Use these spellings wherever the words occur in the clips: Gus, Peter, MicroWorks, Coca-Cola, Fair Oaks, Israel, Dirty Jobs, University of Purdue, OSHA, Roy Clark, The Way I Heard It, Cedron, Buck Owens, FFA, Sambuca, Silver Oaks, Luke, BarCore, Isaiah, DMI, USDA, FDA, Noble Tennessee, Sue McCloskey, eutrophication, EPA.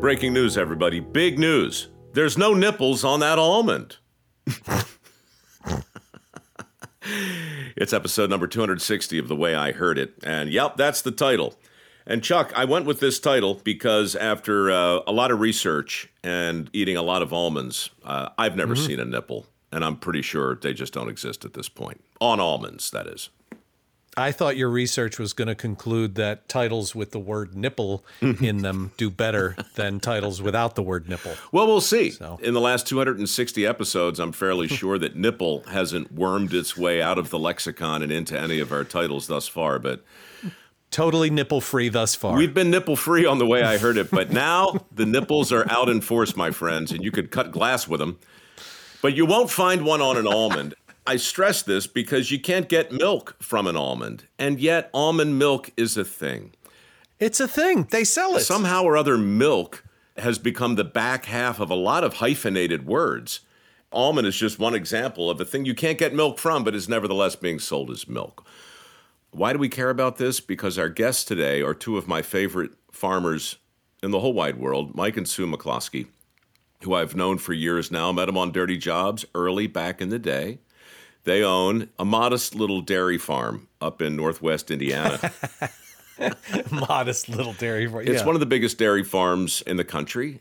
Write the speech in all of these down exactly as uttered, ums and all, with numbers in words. Breaking news, everybody. Big news. There's no nipples on that almond. It's episode number two hundred sixty of The Way I Heard It. And yep, that's the title. And Chuck, I went with this title because after uh, a lot of research and eating a lot of almonds, uh, I've never mm-hmm. seen a nipple. And I'm pretty sure they just don't exist at this point. On almonds, that is. I thought your research was going to conclude that titles with the word nipple in them do better than titles without the word nipple. Well, we'll see. So. In the last two hundred sixty episodes, I'm fairly sure that nipple hasn't wormed its way out of the lexicon and into any of our titles thus far. But totally nipple-free thus far. We've been nipple-free on The Way I Heard It, but now the nipples are out in force, my friends, and you could cut glass with them. But you won't find one on an almond. I stress this because you can't get milk from an almond, and yet almond milk is a thing. It's a thing. They sell it. Somehow or other, milk has become the back half of a lot of hyphenated words. Almond is just one example of a thing you can't get milk from, but is nevertheless being sold as milk. Why do we care about this? Because our guests today are two of my favorite farmers in the whole wide world, Mike and Sue McCloskey, who I've known for years now. Met them on Dirty Jobs early back in the day. They own a modest little dairy farm up in Northwest Indiana. Modest little dairy farm. Yeah. It's one of the biggest dairy farms in the country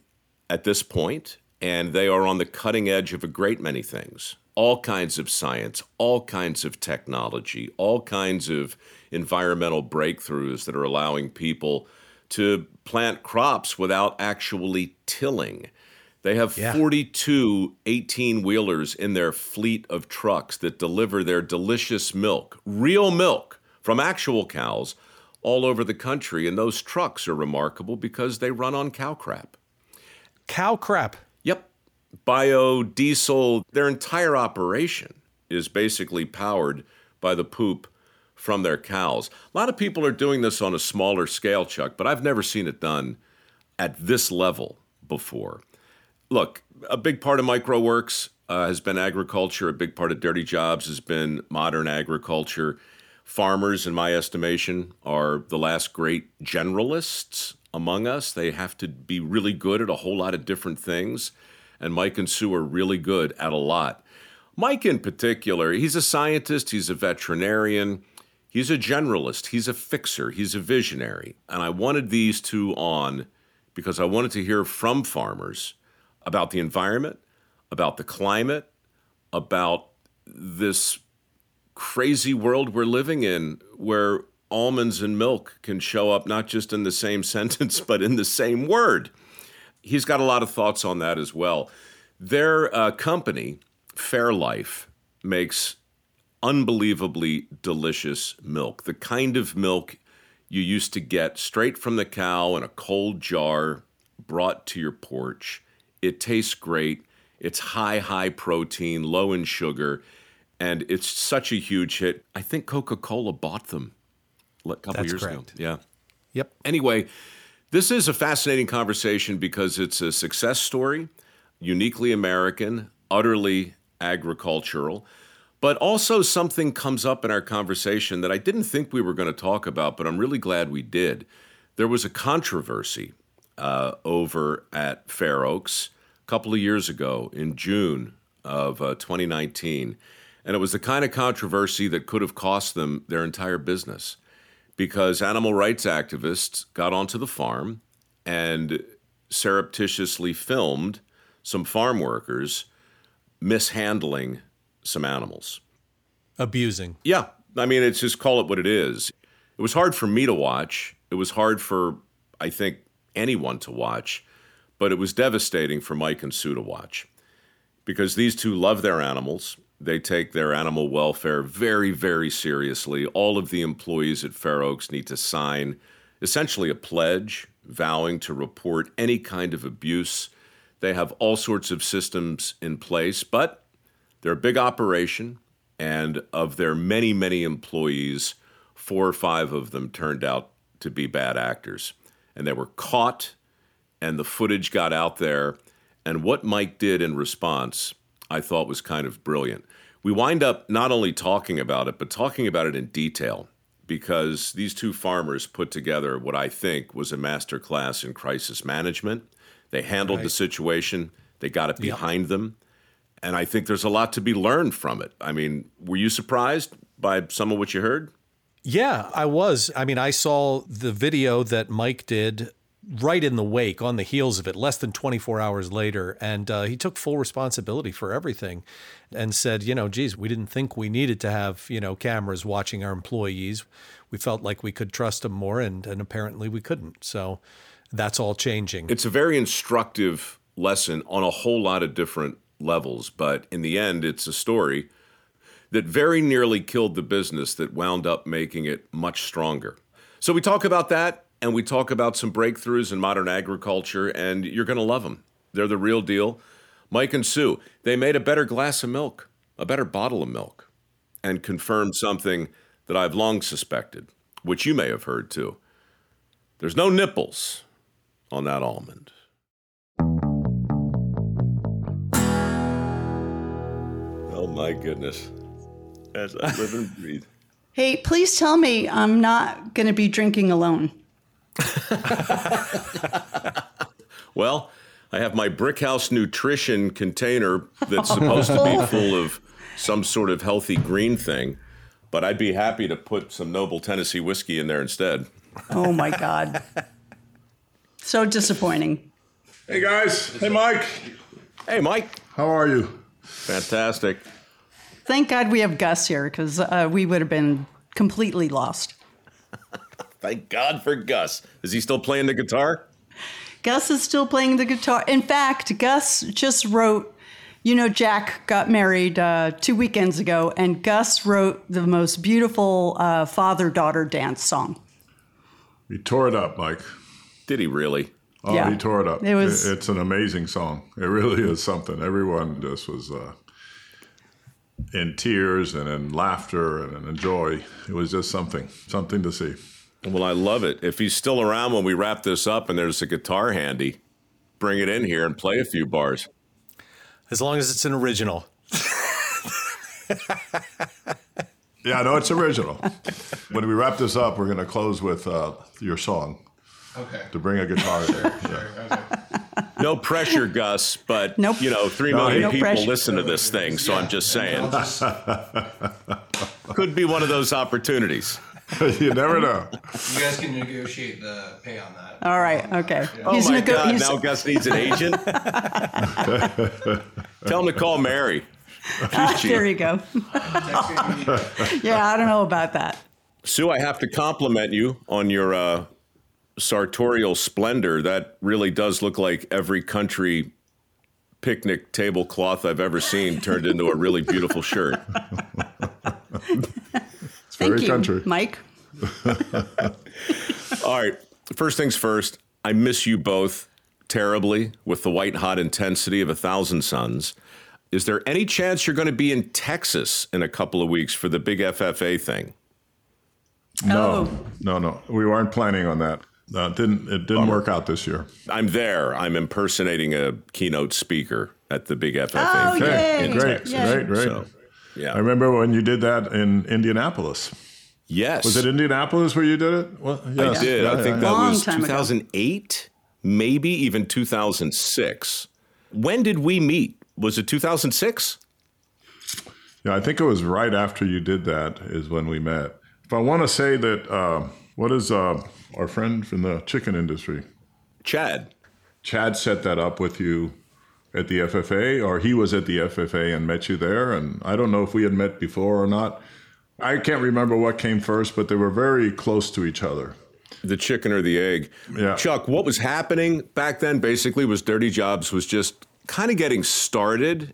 at this point, and they are on the cutting edge of a great many things. All kinds of science, all kinds of technology, all kinds of environmental breakthroughs that are allowing people to plant crops without actually tilling. They have yeah. forty-two eighteen-wheelers in their fleet of trucks that deliver their delicious milk, real milk from actual cows all over the country. And those trucks are remarkable because they run on cow crap. Cow crap? Yep. Biodiesel. Their entire operation is basically powered by the poop from their cows. A lot of people are doing this on a smaller scale, Chuck, but I've never seen it done at this level before. Look, a big part of MicroWorks uh, has been agriculture. A big part of Dirty Jobs has been modern agriculture. Farmers, in my estimation, are the last great generalists among us. They have to be really good at a whole lot of different things. And Mike and Sue are really good at a lot. Mike in particular, he's a scientist. He's a veterinarian. He's a generalist. He's a fixer. He's a visionary. And I wanted these two on because I wanted to hear from farmers about the environment, about the climate, about this crazy world we're living in where almonds and milk can show up not just in the same sentence, but in the same word. He's got a lot of thoughts on that as well. Their uh, company, Fairlife, makes unbelievably delicious milk, the kind of milk you used to get straight from the cow in a cold jar brought to your porch. It tastes great. It's high, high protein, low in sugar, and it's such a huge hit. I think Coca-Cola bought them a couple That's years correct. ago. Yeah. Yep. Anyway, this is a fascinating conversation because it's a success story, uniquely American, utterly agricultural, but also something comes up in our conversation that I didn't think we were going to talk about, but I'm really glad we did. There was a controversy Uh, over at Fair Oaks a couple of years ago in June of uh, twenty nineteen. And it was the kind of controversy that could have cost them their entire business because animal rights activists got onto the farm and surreptitiously filmed some farm workers mishandling some animals. Abusing. Yeah. I mean, it's just call it what it is. It was hard for me to watch. It was hard for, I think, anyone to watch, but it was devastating for Mike and Sue to watch because these two love their animals. They take their animal welfare very, very seriously. All of the employees at Fair Oaks need to sign essentially a pledge vowing to report any kind of abuse. They have all sorts of systems in place, but they're a big operation, and of their many, many employees, four or five of them turned out to be bad actors. And they were caught, and the footage got out there. And what Mike did in response, I thought was kind of brilliant. We wind up not only talking about it, but talking about it in detail, because these two farmers put together what I think was a masterclass in crisis management They handled right. the situation. They got it behind yep. them. And I think there's a lot to be learned from it. I mean, were you surprised by some of what you heard? Yeah, I was. I mean, I saw the video that Mike did right in the wake, on the heels of it, less than twenty-four hours later. And uh, he took full responsibility for everything and said, you know, geez, we didn't think we needed to have, you know, cameras watching our employees. We felt like we could trust them more, and, and apparently we couldn't. So that's all changing. It's a very instructive lesson on a whole lot of different levels. But in the end, it's a story that very nearly killed the business that wound up making it much stronger. So we talk about that, and we talk about some breakthroughs in modern agriculture, and you're going to love them. They're the real deal. Mike and Sue, they made a better glass of milk, a better bottle of milk, and confirmed something that I've long suspected, which you may have heard too. There's no nipples on that almond. Oh my goodness. As I live and breathe. Hey, please tell me I'm not going to be drinking alone. Well, I have my Brickhouse nutrition container that's supposed to be full of some sort of healthy green thing, but I'd be happy to put some Noble Tennessee whiskey in there instead. Oh my God. So disappointing. Hey guys. Hey Mike. Hey Mike. How are you? Fantastic. Thank God we have Gus here, because uh, we would have been completely lost. Thank God for Gus. Is he still playing the guitar? Gus is still playing the guitar. In fact, Gus just wrote, you know, Jack got married uh, two weekends ago, and Gus wrote the most beautiful uh, father-daughter dance song. He tore it up, Mike. Did he really? Oh, yeah. He tore it up. It was, it, it's an amazing song. It really is something. Everyone just was uh, in tears and in laughter and in joy. It was just something, something to see. Well, I love it. If he's still around when we wrap this up and there's a guitar handy, bring it in here and play a few bars. As long as it's an original. Yeah, no, it's original. When we wrap this up, we're going to close with uh, your song. Okay. To bring a guitar there. Yeah. No pressure, Gus, but, nope. you know, three no, million no people pressure. listen to this thing, so yeah. I'm just saying. Just... Could be one of those opportunities. You never know. You guys can negotiate the pay on that. All right. Okay. Yeah. Oh, he's my nego- God. He's... Now Gus needs an agent? Tell him to call Mary. Uh, there you go. Yeah, I don't know about that. Sue, I have to compliment you on your uh, sartorial splendor. That really does look like every country picnic tablecloth I've ever seen turned into a really beautiful shirt. Thank you, country. Mike. All right. First things first, I miss you both terribly with the white-hot intensity of a thousand suns. Is there any chance you're going to be in Texas in a couple of weeks for the big F F A thing? No, oh. no, no. We weren't planning on that. No, it didn't, it didn't work out this year. I'm there. I'm impersonating a keynote speaker at the big F F A oh, thing. Yay. Great, Texas. Yay. great, great, great. So, yeah. I remember when you did that in Indianapolis. Yes. Was it Indianapolis where you did it? Well, yes. I did. Yeah, I yeah, think yeah, that yeah. was two thousand eight, maybe even two thousand six. When did we meet? Was it two thousand six? Yeah, I think it was right after you did that is when we met. But I want to say that, uh, what is uh, our friend from the chicken industry? Chad. Chad set that up with you at the F F A, or he was at the F F A and met you there. And I don't know if we had met before or not. I can't remember what came first, but they were very close to each other. The chicken or the egg. Yeah. Chuck, what was happening back then basically was Dirty Jobs was just kind of getting started.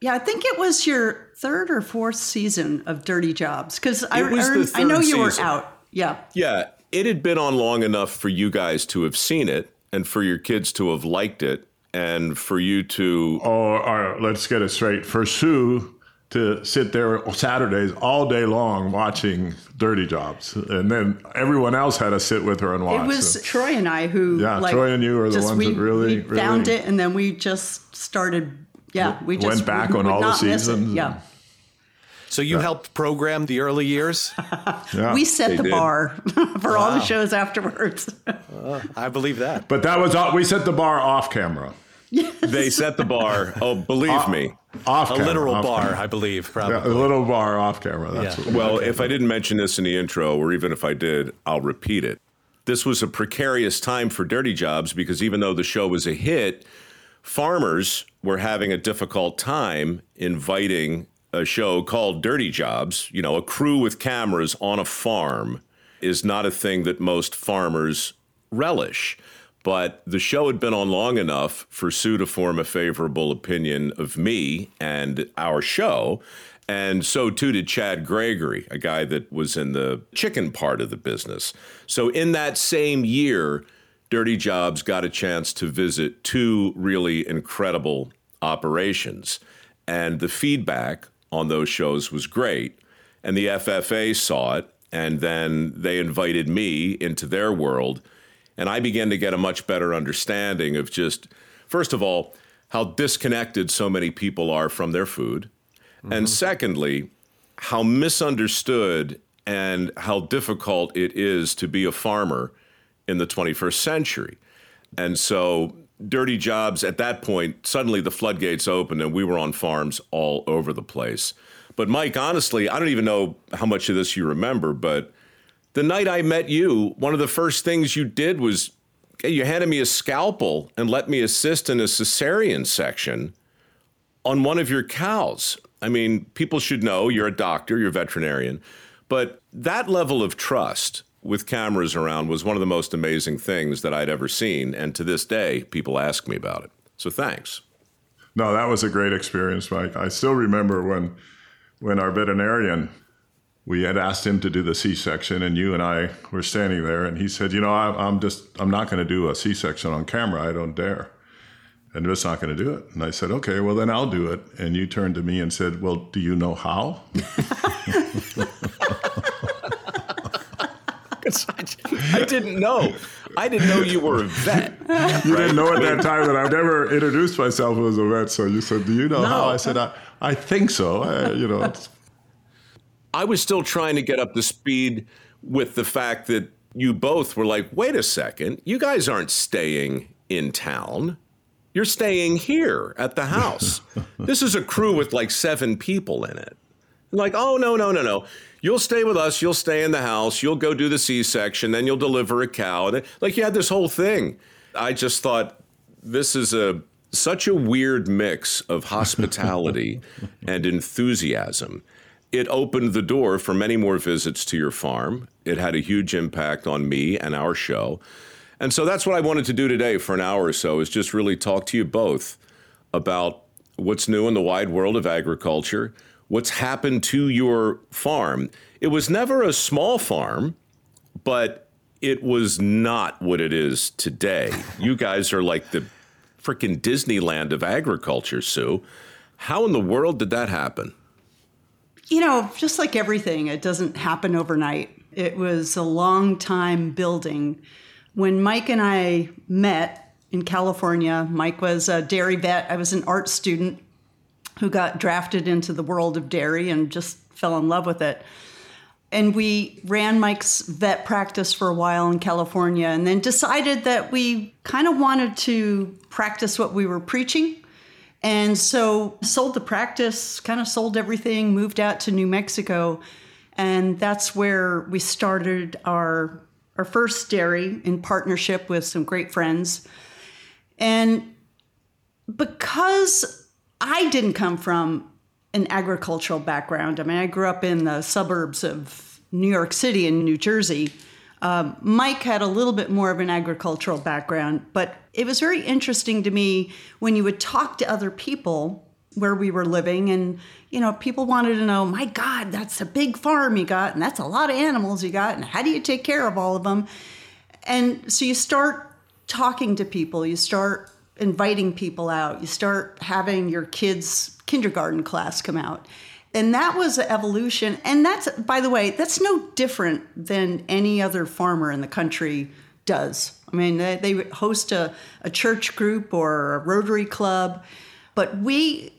Yeah, I think it was your third or fourth season of Dirty Jobs, because I, I, I know you were out. Yeah. Yeah, it had been on long enough for you guys to have seen it and for your kids to have liked it. And for you to... Oh, all right, let's get it straight. For Sue to sit there Saturdays all day long watching Dirty Jobs. And then everyone else had to sit with her and watch. It was so. Troy and I who... Yeah, like, Troy and you are the just, ones we, that really... We found really it and then we just started... Yeah, we just... Went back we, on we all the seasons. Yeah. So you right. helped program the early years? Yeah, we set the did. bar for wow. all the shows afterwards. uh, I believe that. But that was all, we set the bar off camera. Yes. They set the bar. Oh, believe off, me. Off a camera, literal off bar, camera. I believe, probably. Yeah, a little bar off camera. That's yeah. what well, if I didn't mention this in the intro, or even if I did, I'll repeat it. This was a precarious time for Dirty Jobs because even though the show was a hit, farmers were having a difficult time inviting a show called Dirty Jobs. You know, a crew with cameras on a farm is not a thing that most farmers relish. But the show had been on long enough for Sue to form a favorable opinion of me and our show. And so, too, did Chad Gregory, a guy that was in the chicken part of the business. So in that same year, Dirty Jobs got a chance to visit two really incredible operations. And the feedback on those shows was great. And the F F A saw it, and then they invited me into their world. And I began to get a much better understanding of just, first of all, how disconnected so many people are from their food. Mm-hmm. And secondly, how misunderstood and how difficult it is to be a farmer in the twenty-first century. And so Dirty Jobs, at that point, suddenly the floodgates opened and we were on farms all over the place. But Mike, honestly, I don't even know how much of this you remember, but the night I met you, one of the first things you did was you handed me a scalpel and let me assist in a cesarean section on one of your cows. I mean, people should know you're a doctor, you're a veterinarian, but that level of trust with cameras around was one of the most amazing things that I'd ever seen. And to this day, people ask me about it. So thanks. No, that was a great experience, Mike. I still remember when, when our veterinarian, we had asked him to do the C-section and you and I were standing there and he said, you know, I, I'm just, I'm not going to do a C-section on camera. I don't dare. And just not going to do it. And I said, okay, well then I'll do it. And you turned to me and said, well, do you know how? I didn't know. I didn't know you were a vet. You didn't know at that time that I've never introduced myself as a vet. So you said, do you know no. how? I said, I, I think so. I, you know, it's, I was still trying to get up to speed with the fact that you both were like, wait a second, you guys aren't staying in town. You're staying here at the house. This is a crew with like seven people in it. And like, oh, no, no, no, no. You'll stay with us. You'll stay in the house. You'll go do the C-section. Then you'll deliver a cow. And then, like you had this whole thing. I just thought this is a such a weird mix of hospitality and enthusiasm. It opened the door for many more visits to your farm. It had a huge impact on me and our show. And so that's what I wanted to do today for an hour or so, is just really talk to you both about what's new in the wide world of agriculture, what's happened to your farm. It was never a small farm, but it was not what it is today. You guys are like the freaking Disneyland of agriculture, Sue. How in the world did that happen? You know, just like everything, it doesn't happen overnight. It was a long time building. When Mike and I met in California, Mike was a dairy vet. I was an art student who got drafted into the world of dairy and just fell in love with it. And we ran Mike's vet practice for a while in California and then decided that we kind of wanted to practice what we were preaching. And so sold the practice, kind of sold everything, moved out to New Mexico. And that's where we started our our first dairy in partnership with some great friends. And because I didn't come from an agricultural background, I mean, I grew up in the suburbs of New York City and New Jersey. Um, Mike had a little bit more of an agricultural background, but it was very interesting to me when you would talk to other people where we were living and, you know, people wanted to know, my God, that's a big farm you got and that's a lot of animals you got and how do you take care of all of them? And so you start talking to people, you start inviting people out, you start having your kids' kindergarten class come out. And that was an evolution. And that's, by the way, that's no different than any other farmer in the country does. I mean, they, they host a, a church group or a Rotary Club, but we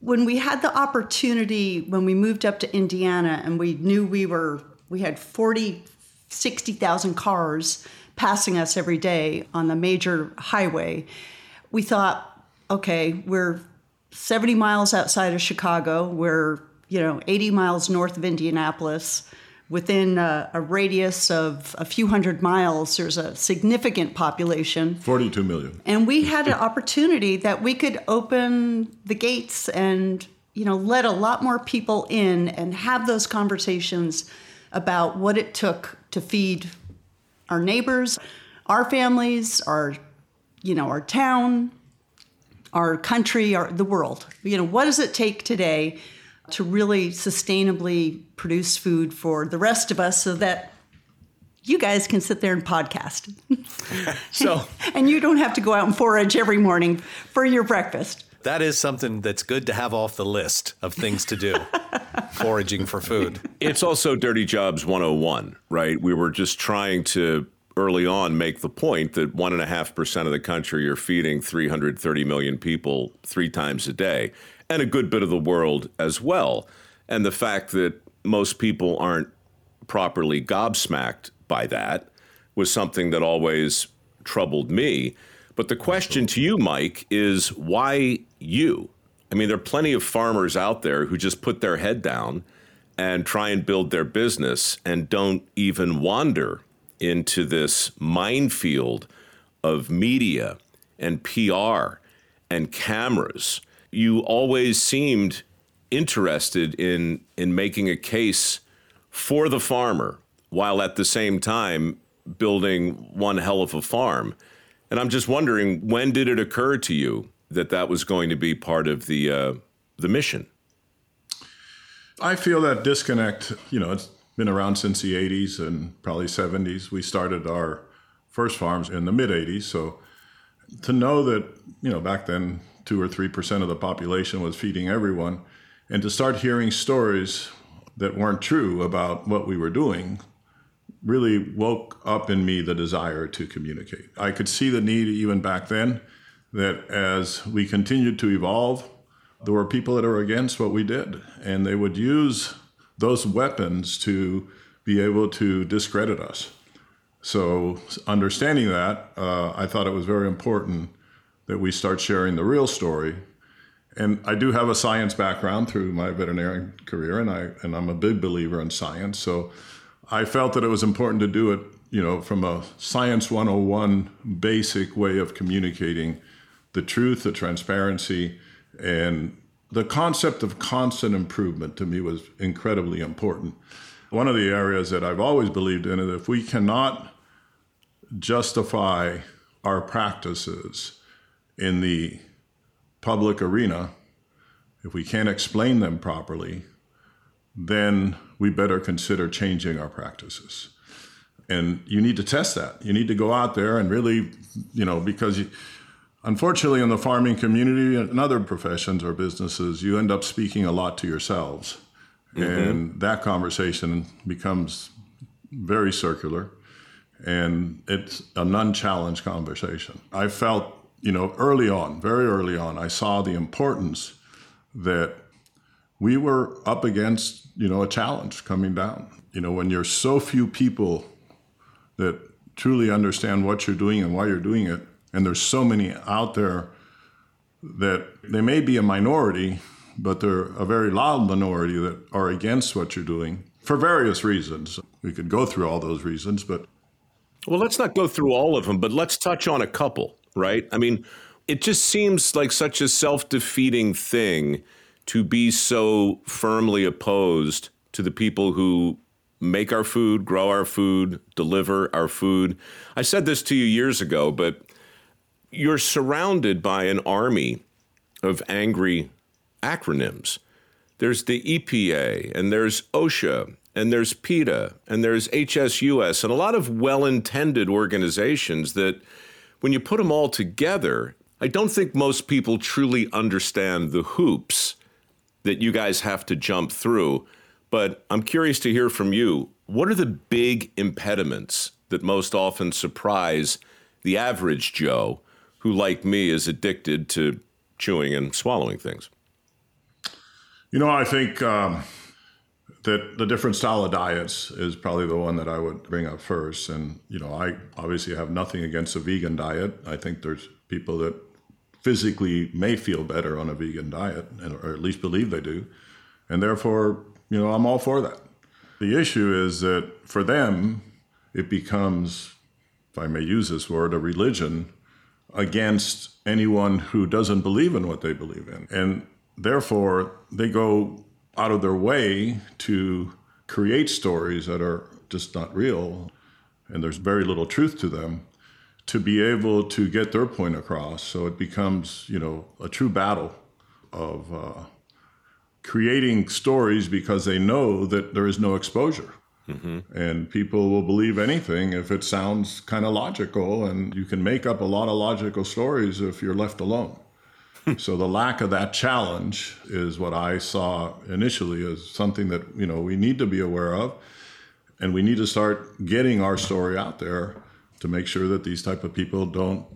when we had the opportunity, when we moved up to Indiana and we knew we were, we had forty, sixty thousand cars passing us every day on the major highway, we thought, okay, we're seventy miles outside of Chicago, we're, you know, eighty miles north of Indianapolis. Within a, a radius of a few hundred miles, there's a significant population. forty-two million. And we had an opportunity that we could open the gates and, you know, let a lot more people in and have those conversations about what it took to feed our neighbors, our families, our, you know, our town, our country, our, the world. You know, what does it take today to really sustainably produce food for the rest of us so that you guys can sit there and podcast. So, and you don't have to go out and forage every morning for your breakfast. That is something that's good to have off the list of things to do, foraging for food. It's also Dirty Jobs one oh one, right? We were just trying to early on make the point that one and a half percent of the country are feeding three hundred thirty million people three times a day. And a good bit of the world as well. And the fact that most people aren't properly gobsmacked by that was something that always troubled me. But the question to you, Mike, is why you? I mean, there are plenty of farmers out there who just put their head down and try and build their business and don't even wander into this minefield of media and P R and cameras. You always seemed interested in in making a case for the farmer while at the same time building one hell of a farm. And I'm just wondering, when did it occur to you that that was going to be part of the uh, the mission? I feel that disconnect, you know, it's been around since the eighties and probably seventies. We started our first farms in the mid-eighties. So to know that, you know, back then, two or three percent of the population was feeding everyone, and to start hearing stories that weren't true about what we were doing really woke up in me the desire to communicate. I could see the need even back then that as we continued to evolve, there were people that were against what we did, and they would use those weapons to be able to discredit us. So understanding that, uh, I thought it was very important that we start sharing the real story. And I do have a science background through my veterinarian career, and, I, and I'm a big believer in science. So I felt that it was important to do it, you know, from a science one oh one basic way of communicating the truth, the transparency, and the concept of constant improvement to me was incredibly important. One of the areas that I've always believed in is if we cannot justify our practices in the public arena, if we can't explain them properly, then we better consider changing our practices. And you need to test that. You need to go out there and really, you know, because you, unfortunately in the farming community and other professions or businesses, you end up speaking a lot to yourselves. Mm-hmm. And that conversation becomes very circular, and it's a non-challenged conversation. I felt You know, early on, very early on, I saw the importance that we were up against, you know, a challenge coming down. You know, when you're so few people that truly understand what you're doing and why you're doing it, and there's so many out there that they may be a minority, but they're a very loud minority that are against what you're doing for various reasons. We could go through all those reasons, but... Well, let's not go through all of them, but let's touch on a couple. Right? I mean, it just seems like such a self-defeating thing to be so firmly opposed to the people who make our food, grow our food, deliver our food. I said this to you years ago, but you're surrounded by an army of angry acronyms. There's the E P A, and there's OSHA, and there's PETA, and there's H S U S, and a lot of well-intended organizations that, when you put them all together, I don't think most people truly understand the hoops that you guys have to jump through. But I'm curious to hear from you. What are the big impediments that most often surprise the average Joe, who, like me, is addicted to chewing and swallowing things? You know, I think um, that the different style of diets is probably the one that I would bring up first. And, you know, I obviously have nothing against a vegan diet. I think there's people that physically may feel better on a vegan diet, or at least believe they do. And therefore, you know, I'm all for that. The issue is that for them, it becomes, if I may use this word, a religion against anyone who doesn't believe in what they believe in. And therefore, they go out of their way to create stories that are just not real, and there's very little truth to them, to be able to get their point across. So it becomes, you know, a true battle of uh, creating stories because they know that there is no exposure. Mm-hmm. And people will believe anything if it sounds kind of logical, and you can make up a lot of logical stories if you're left alone. So the lack of that challenge is what I saw initially as something that, you know, we need to be aware of, and we need to start getting our story out there to make sure that these type of people don't,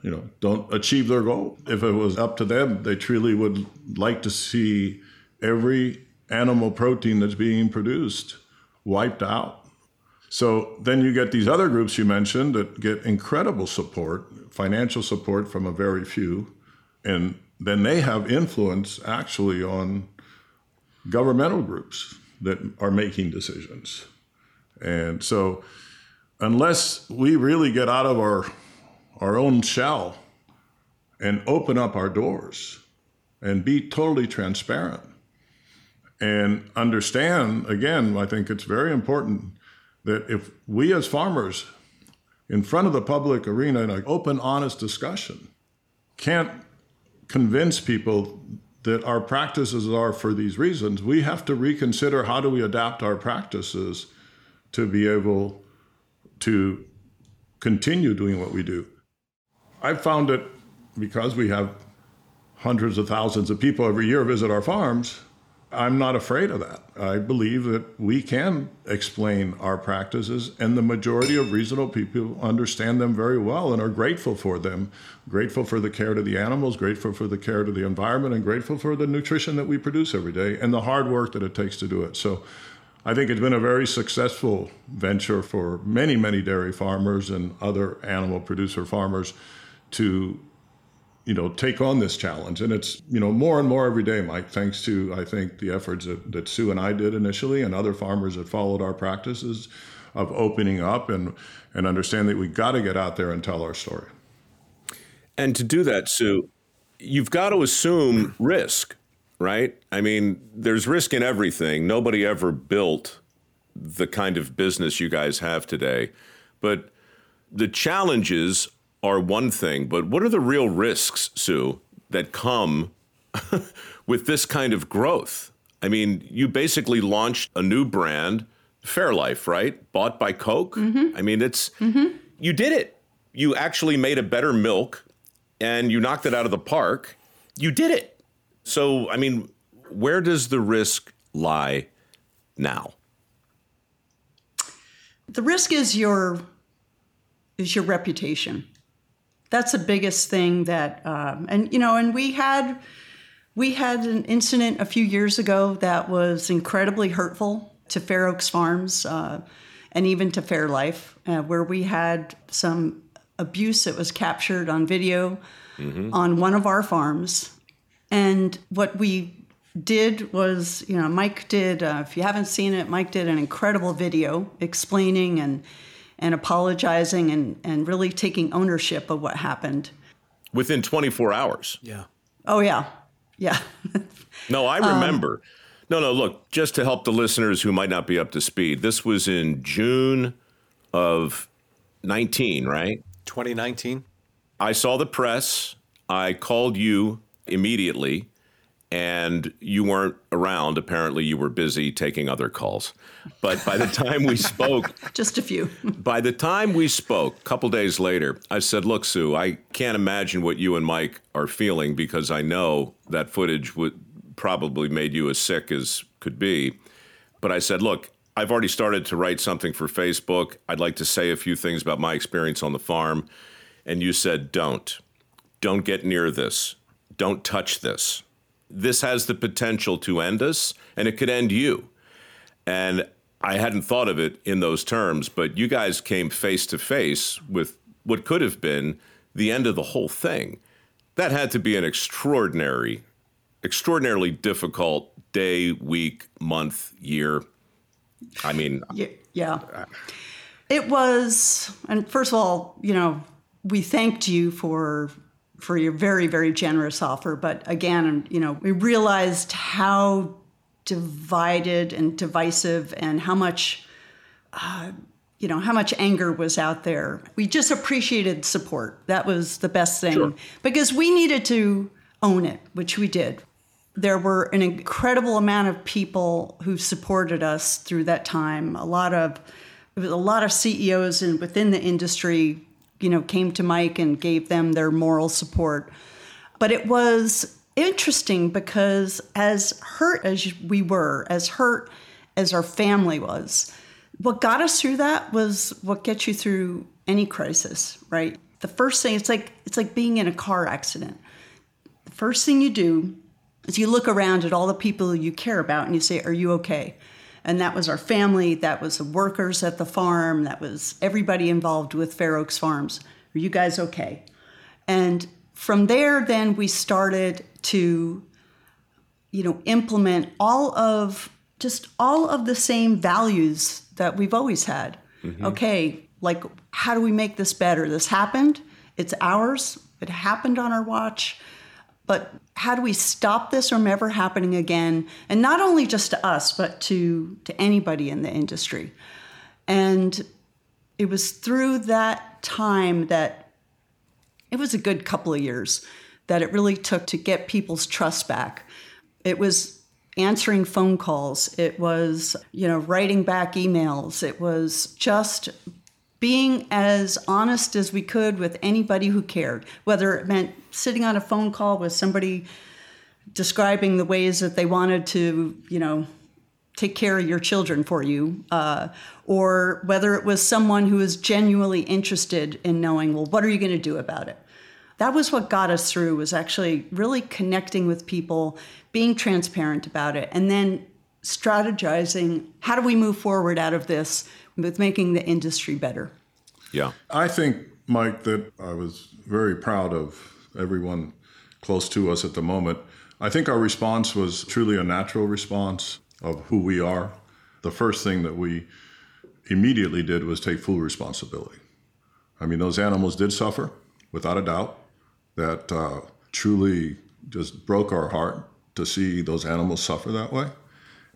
you know, don't achieve their goal. If it was up to them, they truly would like to see every animal protein that's being produced wiped out. So then you get these other groups you mentioned that get incredible support, financial support from a very few. And then they have influence actually on governmental groups that are making decisions. And so unless we really get out of our our own shell and open up our doors and be totally transparent and understand, again, I think it's very important that if we as farmers in front of the public arena in an open, honest discussion can't convince people that our practices are for these reasons, we have to reconsider how do we adapt our practices to be able to continue doing what we do. I've found that because we have hundreds of thousands of people every year visit our farms, I'm not afraid of that. I believe that we can explain our practices, and the majority of reasonable people understand them very well and are grateful for them, grateful for the care to the animals, grateful for the care to the environment, and grateful for the nutrition that we produce every day and the hard work that it takes to do it. So I think it's been a very successful venture for many, many dairy farmers and other animal producer farmers to, you know, take on this challenge. And it's, you know, more and more every day, Mike, thanks to, I think, the efforts that, that Sue and I did initially and other farmers that followed our practices of opening up and, and understand that we got to get out there and tell our story. And to do that, Sue, you've got to assume risk, right? I mean, there's risk in everything. Nobody ever built the kind of business you guys have today. But the challenges are one thing, but what are the real risks, Sue, that come with this kind of growth? I mean, you basically launched a new brand, Fairlife, right? Bought by Coke. Mm-hmm. I mean, it's, mm-hmm. you did it. You actually made a better milk and you knocked it out of the park. You did it. So, I mean, where does the risk lie now? The risk is your, is your reputation. That's the biggest thing that, um, and you know, and we had, we had an incident a few years ago that was incredibly hurtful to Fair Oaks Farms uh, and even to Fairlife, uh, where we had some abuse that was captured on video mm-hmm. on one of our farms. And what we did was, you know, Mike did, uh, if you haven't seen it, Mike did an incredible video explaining and and apologizing and, and really taking ownership of what happened. Within twenty-four hours. Yeah. Oh, yeah. Yeah. No, I remember. Um, no, no, look, just to help the listeners who might not be up to speed, this was in June of nineteen, right? twenty nineteen. I saw the press. I called you immediately, and you weren't around. Apparently, you were busy taking other calls. But by the time we spoke... Just a few. By the time we spoke, a couple days later, I said, look, Sue, I can't imagine what you and Mike are feeling, because I know that footage would probably made you as sick as could be. But I said, look, I've already started to write something for Facebook. I'd like to say a few things about my experience on the farm. And you said, don't. Don't get near this. Don't touch this. this has the potential to end us, and it could end you. And I hadn't thought of it in those terms, but you guys came face to face with what could have been the end of the whole thing. That had to be an extraordinary, extraordinarily difficult day, week, month, year. I mean... Yeah. yeah. It was, and first of all, you know, we thanked you for... for your very, very generous offer. But again, you know, we realized how divided and divisive and how much, uh, you know, how much anger was out there. We just appreciated support. That was the best thing. Sure. Because we needed to own it, which we did. There were an incredible amount of people who supported us through that time. A lot of, it was a lot of C E Os and within the industry, you know, came to Mike and gave them their moral support. But it was interesting because as hurt as we were, as hurt as our family was, what got us through that was what gets you through any crisis, right? The first thing, it's like it's like being in a car accident. The first thing you do is you look around at all the people you care about and you say, are you okay? And that was our family, that was the workers at the farm, that was everybody involved with Fair Oaks Farms. Are you guys okay? And from there, then we started to, you know, implement all of, just all of the same values that we've always had. Mm-hmm. Okay, like, how do we make this better? This happened, it's ours, it happened on our watch, but how do we stop this from ever happening again? And not only just to us, but to, to anybody in the industry. And it was through that time that it was a good couple of years that it really took to get people's trust back. It was answering phone calls. It was, you know, writing back emails. It was just being as honest as we could with anybody who cared, whether it meant sitting on a phone call with somebody describing the ways that they wanted to, you know, take care of your children for you, uh, or whether it was someone who was genuinely interested in knowing, well, what are you going to do about it? That was what got us through, was actually really connecting with people, being transparent about it, and then strategizing, how do we move forward out of this with making the industry better? Yeah. I think, Mike, that I was very proud of everyone close to us at the moment. I think our response was truly a natural response of who we are. The first thing that we immediately did was take full responsibility. I mean, those animals did suffer, without a doubt. That uh, truly just broke our heart to see those animals suffer that way.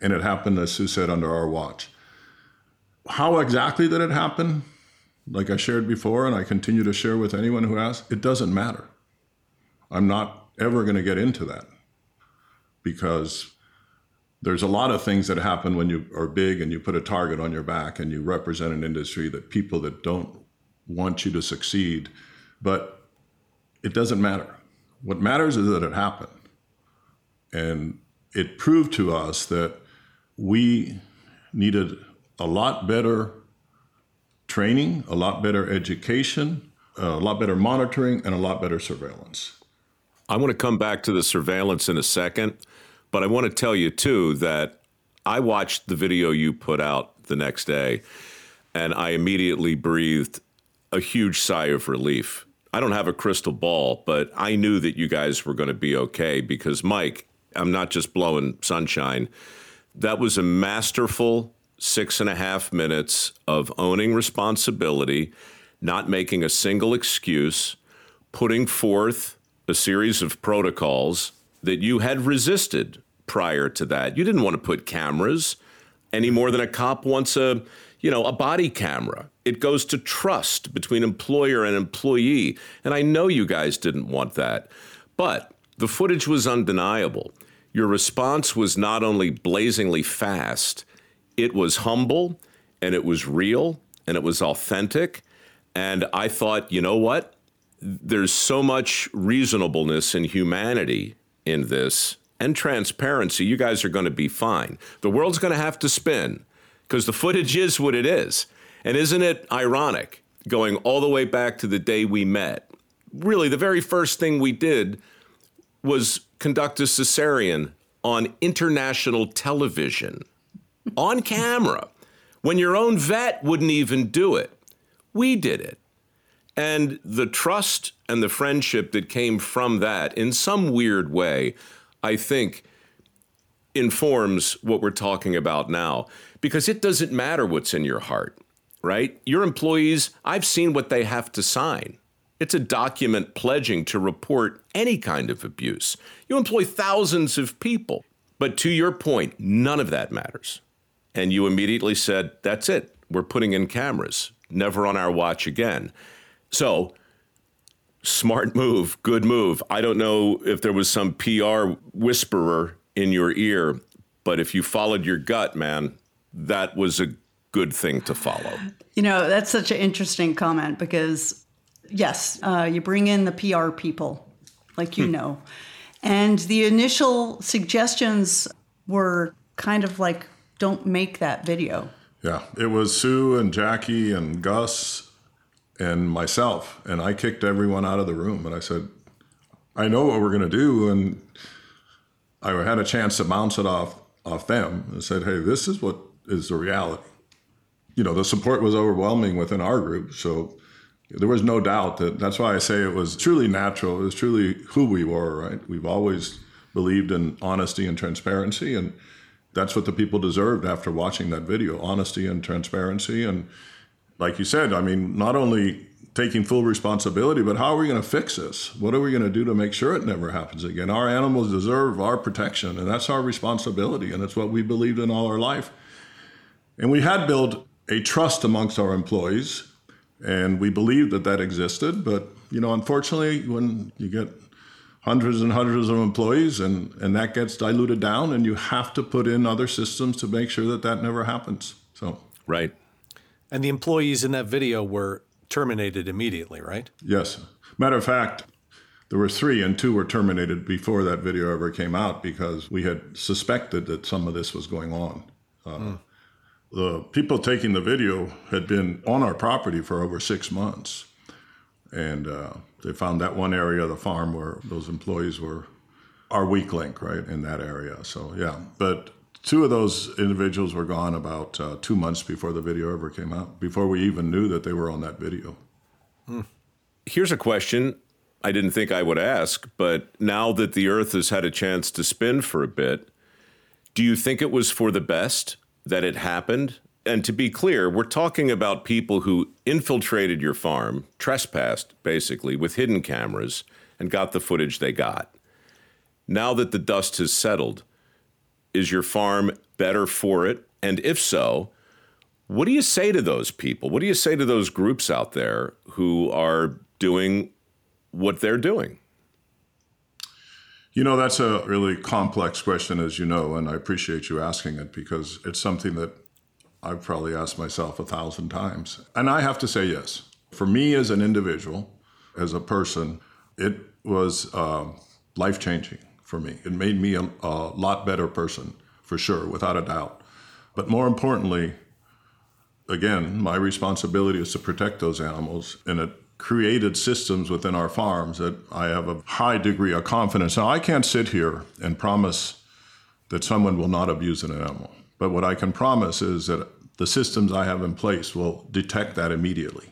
And it happened, as Sue said, under our watch. How exactly did it happen? Like I shared before, and I continue to share with anyone who asks, it doesn't matter. I'm not ever going to get into that, because there's a lot of things that happen when you are big and you put a target on your back and you represent an industry that people that don't want you to succeed, but it doesn't matter. What matters is that it happened. And it proved to us that we needed a lot better training, a lot better education, a lot better monitoring, and a lot better surveillance. I want to come back to the surveillance in a second, but I want to tell you, too, that I watched the video you put out the next day, and I immediately breathed a huge sigh of relief. I don't have a crystal ball, but I knew that you guys were going to be okay, because, Mike, I'm not just blowing sunshine. That was a masterful six and a half minutes of owning responsibility, not making a single excuse, putting forth a series of protocols that you had resisted prior to that. You didn't want to put cameras any more than a cop wants a, you know, a body camera. It goes to trust between employer and employee. And I know you guys didn't want that, but the footage was undeniable. Your response was not only blazingly fast, it was humble, and it was real, and it was authentic. And I thought, you know what? There's so much reasonableness and humanity in this, and transparency. You guys are going to be fine. The world's going to have to spin, because the footage is what it is. And isn't it ironic, going all the way back to the day we met? Really, the very first thing we did was conduct a cesarean on international television, on camera, when your own vet wouldn't even do it. We did it. And the trust and the friendship that came from that, in some weird way, I think informs what we're talking about now, because it doesn't matter what's in your heart, right? Your employees, I've seen what they have to sign. It's a document pledging to report any kind of abuse. You employ thousands of people. But to your point, none of that matters. And you immediately said, that's it. We're putting in cameras, never on our watch again. So smart move, good move. I don't know if there was some P R whisperer in your ear, but if you followed your gut, man, that was a good thing to follow. You know, that's such an interesting comment because, yes, uh, you bring in the P R people, like you hmm. know, and the initial suggestions were kind of like, don't make that video. Yeah, it was Sue and Jackie and Gus and myself, and I kicked everyone out of the room, and I said, I know what we're going to do, and I had a chance to bounce it off, off them and said, hey, this is what is the reality. You know, the support was overwhelming within our group. So there was no doubt that that's why I say it was truly natural. It was truly who we were, right? We've always believed in honesty and transparency. And that's what the people deserved after watching that video, honesty and transparency. And like you said, I mean, not only taking full responsibility, but how are we going to fix this? What are we going to do to make sure it never happens again? Our animals deserve our protection, and that's our responsibility, and it's what we believed in all our life. And we had built a trust amongst our employees, and we believed that that existed. But, you know, unfortunately, when you get hundreds and hundreds of employees and, and that gets diluted down, and you have to put in other systems to make sure that that never happens. So right. And the employees in that video were terminated immediately, right? Yes. Matter of fact, there were three and two were terminated before that video ever came out because we had suspected that some of this was going on. Uh, mm. The people taking the video had been on our property for over six months. And uh, they found that one area of the farm where those employees were our weak link, right, in that area. So, yeah. But two of those individuals were gone about uh, two months before the video ever came out, before we even knew that they were on that video. Hmm. Here's a question I didn't think I would ask, but now that the earth has had a chance to spin for a bit, do you think it was for the best that it happened? And to be clear, we're talking about people who infiltrated your farm, trespassed basically with hidden cameras and got the footage they got. Now that the dust has settled, is your farm better for it? And if so, what do you say to those people? What do you say to those groups out there who are doing what they're doing? You know, that's a really complex question, as you know, and I appreciate you asking it because it's something that I've probably asked myself a thousand times. And I have to say yes. For me as an individual, as a person, it was uh, life-changing. For me, it made me a, a lot better person, for sure, without a doubt. But more importantly, again, my responsibility is to protect those animals, and it created systems within our farms that I have a high degree of confidence. Now, I can't sit here and promise that someone will not abuse an animal, but what I can promise is that the systems I have in place will detect that immediately,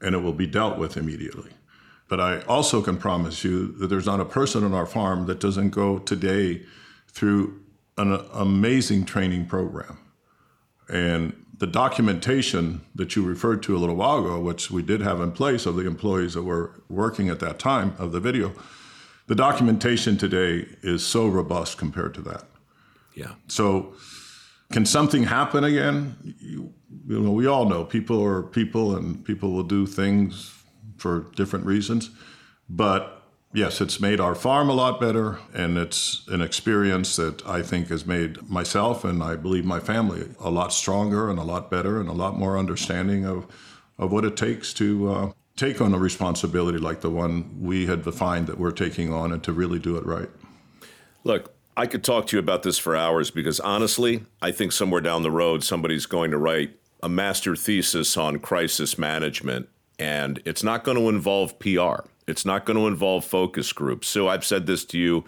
and it will be dealt with immediately. But I also can promise you that there's not a person on our farm that doesn't go today through an amazing training program. And the documentation that you referred to a little while ago, which we did have in place of the employees that were working at that time of the video, the documentation today is so robust compared to that. Yeah. So can something happen again? You, you know, we all know people are people, and people will do things for different reasons. But yes, it's made our farm a lot better, and it's an experience that I think has made myself and I believe my family a lot stronger and a lot better and a lot more understanding of, of what it takes to uh, take on a responsibility like the one we had defined that we're taking on and to really do it right. Look, I could talk to you about this for hours because honestly, I think somewhere down the road, somebody's going to write a master thesis on crisis management. And it's not going to involve P R. It's not going to involve focus groups. So I've said this to you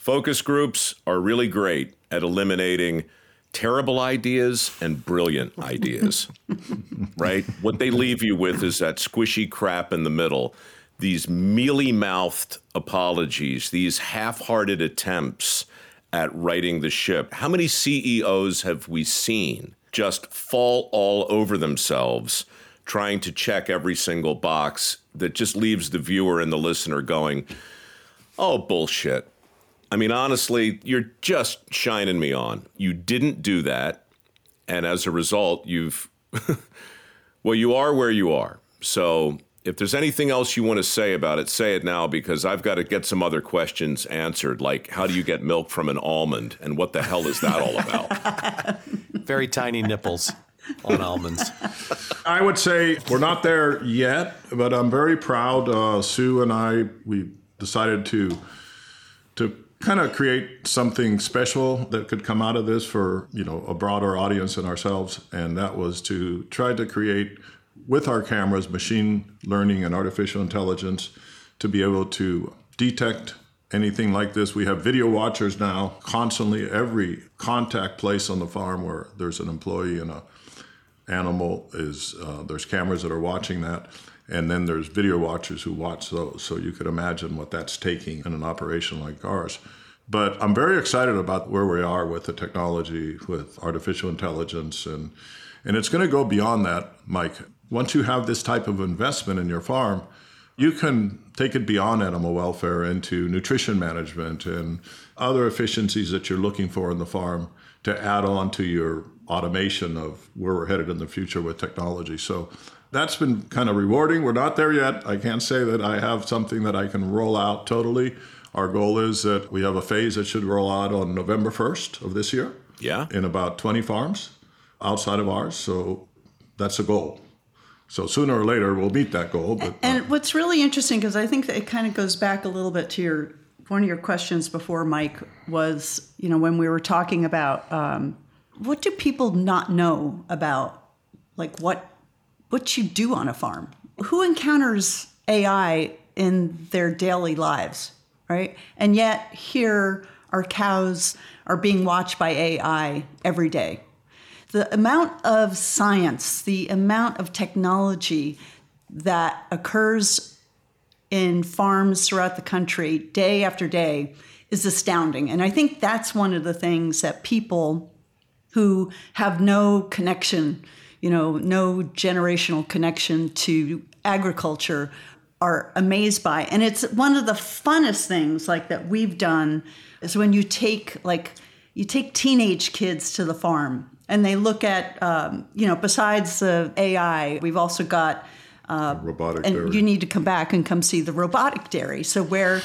Focus groups are really great at eliminating terrible ideas and brilliant ideas, right? What they leave you with is that squishy crap in the middle, these mealy-mouthed apologies, these half-hearted attempts at righting the ship. How many C E Os have we seen just fall all over themselves trying to check every single box that just leaves the viewer and the listener going, oh, bullshit. I mean, honestly, you're just shining me on. You didn't do that. And as a result, you've, well, you are where you are. So if there's anything else you want to say about it, say it now, because I've got to get some other questions answered, like how do you get milk from an almond and what the hell is that all about? Very tiny nipples on almonds. I would say we're not there yet, but I'm very proud. Uh, Sue and I, we decided to to kind of create something special that could come out of this for, you know, a broader audience than ourselves. And that was to try to create with our cameras, machine learning and artificial intelligence to be able to detect anything like this. We have video watchers now constantly, every contact place on the farm where there's an employee and a animal is, uh, there's cameras that are watching that. And then there's video watchers who watch those. So you could imagine what that's taking in an operation like ours. But I'm very excited about where we are with the technology, with artificial intelligence. And, and it's going to go beyond that, Mike. Once you have this type of investment in your farm, you can take it beyond animal welfare into nutrition management and other efficiencies that you're looking for in the farm to add on to your automation of where we're headed in the future with technology. So that's been kind of rewarding. We're not there yet. I can't say that I have something that I can roll out totally. Our goal is that we have a phase that should roll out on November first of this year. Yeah. In about twenty farms outside of ours. So that's a goal. So sooner or later, we'll meet that goal. But, and um, what's really interesting, because I think that it kind of goes back a little bit to your one of your questions before, Mike, was, you know, when we were talking about um, what do people not know about, like what, what you do on a farm. Who encounters A I in their daily lives, right? And yet here our cows are being watched by A I every day. The amount of science, the amount of technology that occurs in farms throughout the country day after day is astounding. And I think that's one of the things that people who have no connection, you know, no generational connection to agriculture are amazed by. And it's one of the funnest things like that we've done is when you take like you take teenage kids to the farm and they look at, um, you know, besides the A I, we've also got uh, robotic and dairy. You need to come back and come see the robotic dairy. So where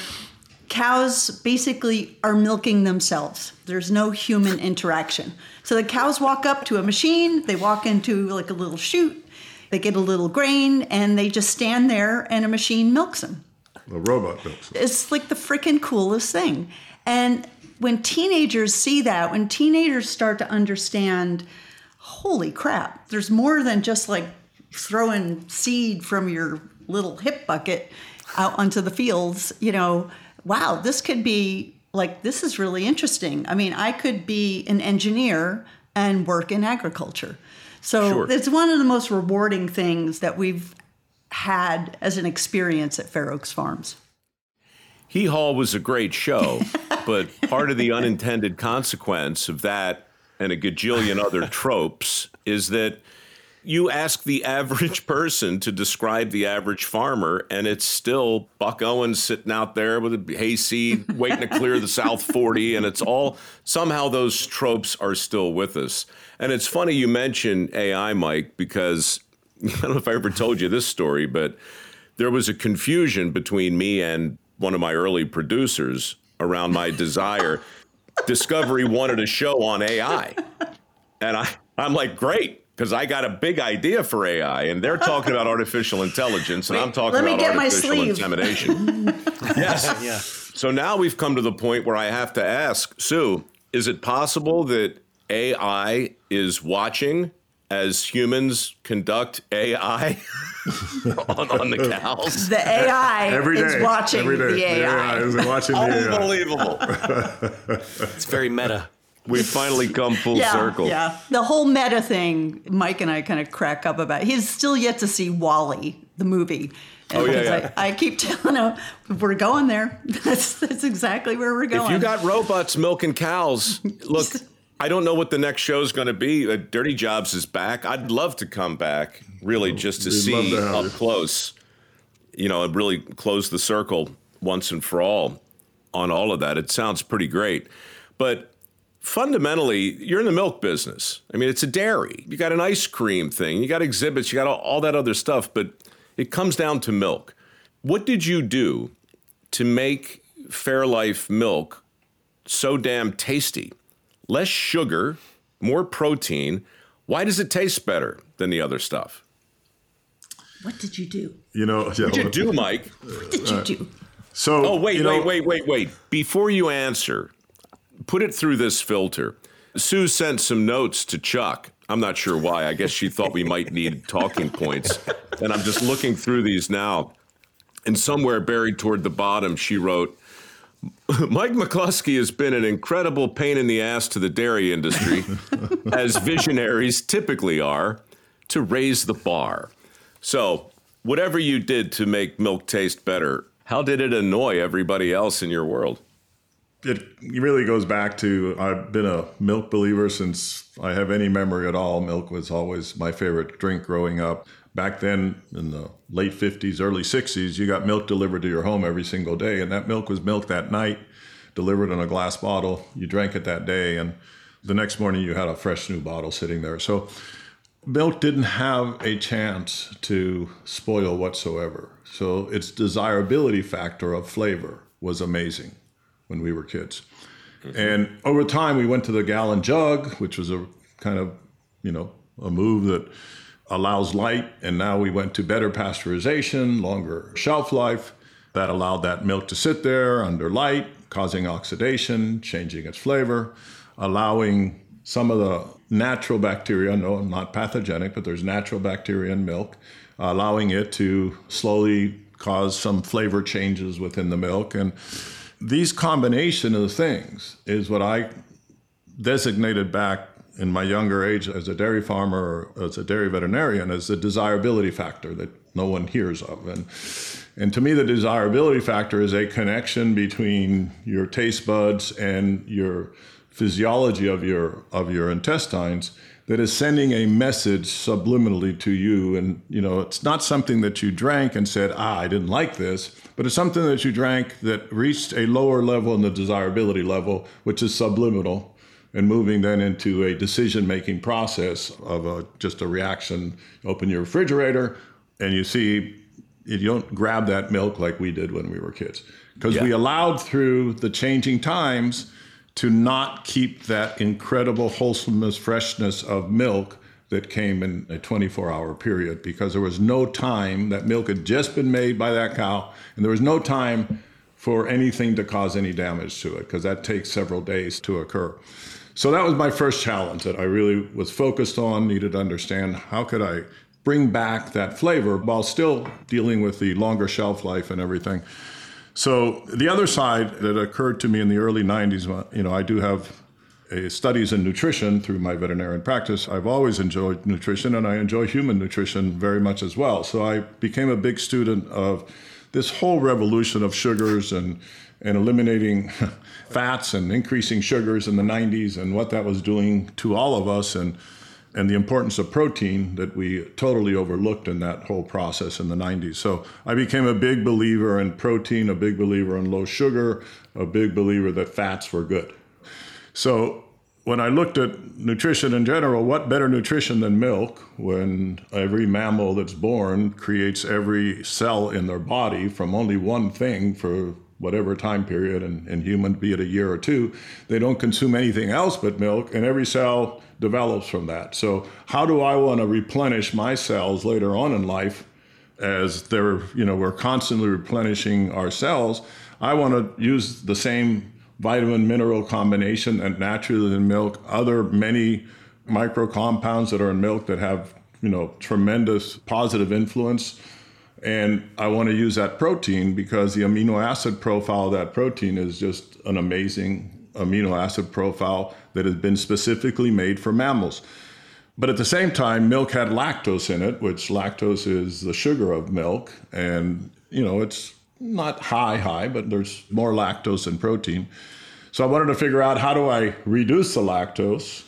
cows basically are milking themselves. There's no human interaction. So the cows walk up to a machine, they walk into like a little chute, they get a little grain, and they just stand there and a machine milks them. A robot milks them. It's like the freaking coolest thing. And when teenagers see that, when teenagers start to understand, holy crap, there's more than just like throwing seed from your little hip bucket out onto the fields, you know, wow, this could be like, this is really interesting. I mean, I could be an engineer and work in agriculture. So sure. It's one of the most rewarding things that we've had as an experience at Fair Oaks Farms. Hee Haw was a great show, but part of the unintended consequence of that and a gajillion other tropes is that you ask the average person to describe the average farmer, and it's still Buck Owens sitting out there with a hayseed waiting to clear the South forty, and it's all, somehow those tropes are still with us. And it's funny you mention A I, Mike, because I don't know if I ever told you this story, but there was a confusion between me and one of my early producers around my desire. Discovery wanted a show on A I, and I, I'm like, great. Because I got a big idea for A I, and they're talking about artificial intelligence, and Wait, I'm talking about artificial intimidation. Yes. Yeah. So now we've come to the point where I have to ask, Sue, is it possible that A I is watching as humans conduct A I on, on the cows. The A I every day, is watching every day. The A I. The A I is watching the A I. Unbelievable. It's very meta. We've finally come full yeah, circle. Yeah, the whole meta thing, Mike and I kind of crack up about. He's still yet to see WALL-E, the movie. And oh, yeah, yeah. I, I keep telling him, we're going there. That's that's exactly where we're going. If you got robots milking cows, look, I don't know what the next show's going to be. Uh, Dirty Jobs is back. I'd love to come back, really, just to We'd see to up you. close, you know, and really close the circle once and for all on all of that. It sounds pretty great. But fundamentally, you're in the milk business. I mean, it's a dairy. You got an ice cream thing. You got exhibits. You got all, all that other stuff. But it comes down to milk. What did you do to make Fairlife milk so damn tasty? Less sugar, more protein. Why does it taste better than the other stuff? What did you do? You know, yeah, what did you do, Mike? What did you do? So, oh, wait, wait, wait, wait, wait. Before you answer, put it through this filter. Sue sent some notes to Chuck. I'm not sure why. I guess she thought we might need talking points. And I'm just looking through these now. And somewhere buried toward the bottom, she wrote, Mike McCloskey has been an incredible pain in the ass to the dairy industry, as visionaries typically are, to raise the bar. So whatever you did to make milk taste better, how did it annoy everybody else in your world? It really goes back to, I've been a milk believer since I have any memory at all. Milk was always my favorite drink growing up. Back then, in the late fifties, early sixties, you got milk delivered to your home every single day. And that milk was milk that night, delivered in a glass bottle. You drank it that day. And the next morning, you had a fresh new bottle sitting there. So milk didn't have a chance to spoil whatsoever. So its desirability factor of flavor was amazing when we were kids. Mm-hmm. And over time, we went to the gallon jug, which was a kind of, you know, a move that allows light, and now we went to better pasteurization, longer shelf life. That allowed that milk to sit there under light, causing oxidation, changing its flavor, allowing some of the natural bacteria, no, not pathogenic, but there's natural bacteria in milk, allowing it to slowly cause some flavor changes within the milk. And these combination of things is what I designated back in my younger age as a dairy farmer or as a dairy veterinarian as the desirability factor that no one hears of. And and to me, the desirability factor is a connection between your taste buds and your physiology of your of your intestines that is sending a message subliminally to you. And, you know, it's not something that you drank and said, ah, I didn't like this, but it's something that you drank that reached a lower level in the desirability level, which is subliminal, and moving then into a decision-making process of a, just a reaction. Open your refrigerator, and you see, you don't grab that milk like we did when we were kids. Because yeah. we allowed through the changing times to not keep that incredible wholesomeness, freshness of milk that came in a twenty-four hour period, because there was no time. That milk had just been made by that cow, and there was no time for anything to cause any damage to it, because that takes several days to occur. So that was my first challenge that I really was focused on, needed to understand how could I bring back that flavor while still dealing with the longer shelf life and everything. So the other side that occurred to me in the early nineties, you know, I do have a studies in nutrition through my veterinarian practice. I've always enjoyed nutrition, and I enjoy human nutrition very much as well. So I became a big student of this whole revolution of sugars and and eliminating fats and increasing sugars in the nineties, and what that was doing to all of us, and and the importance of protein that we totally overlooked in that whole process in the nineties. So I became a big believer in protein, a big believer in low sugar, a big believer that fats were good. So when I looked at nutrition in general, what better nutrition than milk, when every mammal that's born creates every cell in their body from only one thing for whatever time period, and, and human, be it a year or two, they don't consume anything else but milk, and every cell develops from that. So how do I want to replenish my cells later on in life, as they're, you know, we're constantly replenishing our cells? I want to use the same vitamin mineral combination that naturally in milk, other many micro compounds that are in milk that have, you know, tremendous positive influence. And I want to use that protein because the amino acid profile of that protein is just an amazing amino acid profile that has been specifically made for mammals. But at the same time, milk had lactose in it, which lactose is the sugar of milk. And, you know, it's not high, high, but there's more lactose than protein. So I wanted to figure out, how do I reduce the lactose?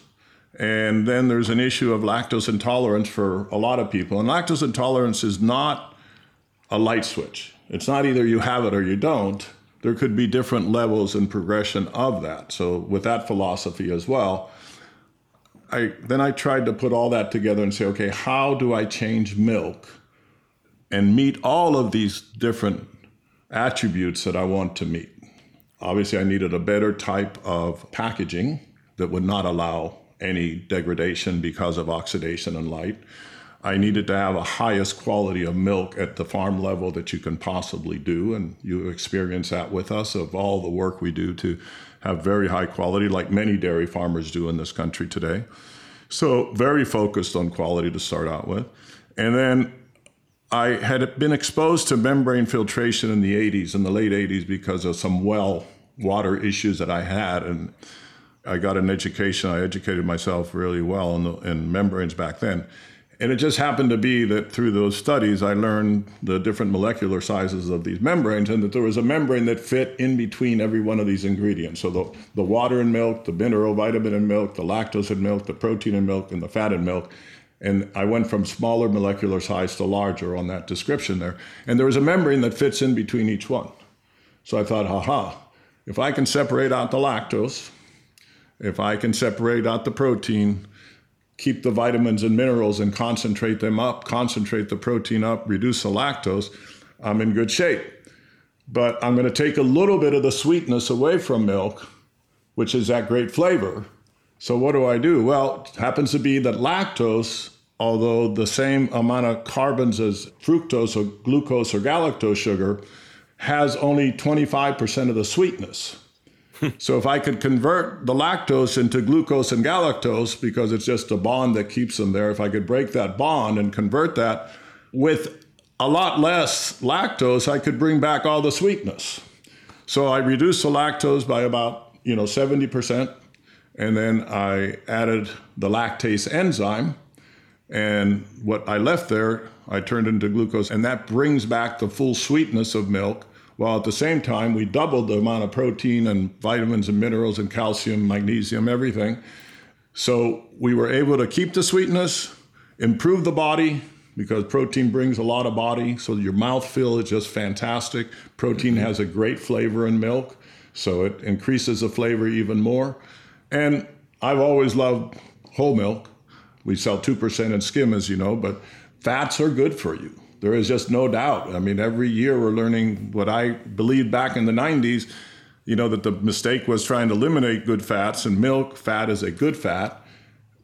And then there's an issue of lactose intolerance for a lot of people. And lactose intolerance is not a light switch. It's not either you have it or you don't. There could be different levels and progression of that. So with that philosophy as well, I, then I tried to put all that together and say, okay, how do I change milk and meet all of these different attributes that I want to meet? Obviously, I needed a better type of packaging that would not allow any degradation because of oxidation and light. I needed to have a highest quality of milk at the farm level that you can possibly do, and you experience that with us of all the work we do to have very high quality, like many dairy farmers do in this country today. So very focused on quality to start out with. And then I had been exposed to membrane filtration in the eighties, in the late eighties, because of some well water issues that I had. And I got an education. I educated myself really well in, the, in membranes back then. And it just happened to be that through those studies, I learned the different molecular sizes of these membranes, and that there was a membrane that fit in between every one of these ingredients. So the, the water in milk, the mineral vitamin in milk, the lactose in milk, the protein in milk, and the fat in milk. And I went from smaller molecular size to larger on that description there. And there was a membrane that fits in between each one. So I thought, haha, if I can separate out the lactose, if I can separate out the protein, keep the vitamins and minerals and concentrate them up, concentrate the protein up, reduce the lactose, I'm in good shape. But I'm going to take a little bit of the sweetness away from milk, which is that great flavor. So what do I do? Well, it happens to be that lactose, although the same amount of carbons as fructose or glucose or galactose sugar, has only twenty-five percent of the sweetness. So if I could convert the lactose into glucose and galactose, because it's just a bond that keeps them there, if I could break that bond and convert that with a lot less lactose, I could bring back all the sweetness. So I reduced the lactose by about, you know, seventy percent. And then I added the lactase enzyme. And what I left there, I turned into glucose. And that brings back the full sweetness of milk. While at the same time, we doubled the amount of protein and vitamins and minerals and calcium, magnesium, everything. So we were able to keep the sweetness, improve the body, because protein brings a lot of body. So your mouthfeel is just fantastic. Protein mm-hmm. has a great flavor in milk, so it increases the flavor even more. And I've always loved whole milk. We sell two percent in skim, as you know, but fats are good for you. There is just no doubt. I mean, every year we're learning what I believed back in the nineties, you know, that the mistake was trying to eliminate good fats, and milk fat is a good fat.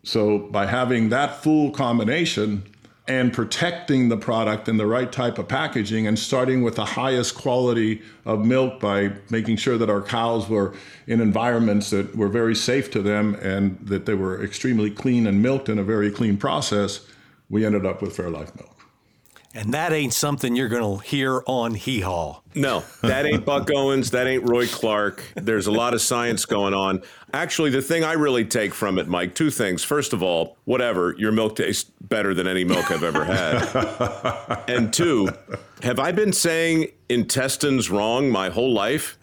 So by having that full combination and protecting the product in the right type of packaging and starting with the highest quality of milk by making sure that our cows were in environments that were very safe to them and that they were extremely clean and milked in a very clean process, we ended up with Fairlife milk. And that ain't something you're going to hear on Hee Haw. No, that ain't Buck Owens. That ain't Roy Clark. There's a lot of science going on. Actually, the thing I really take from it, Mike, two things. First of all, whatever, your milk tastes better than any milk I've ever had. And two, have I been saying intestines wrong my whole life?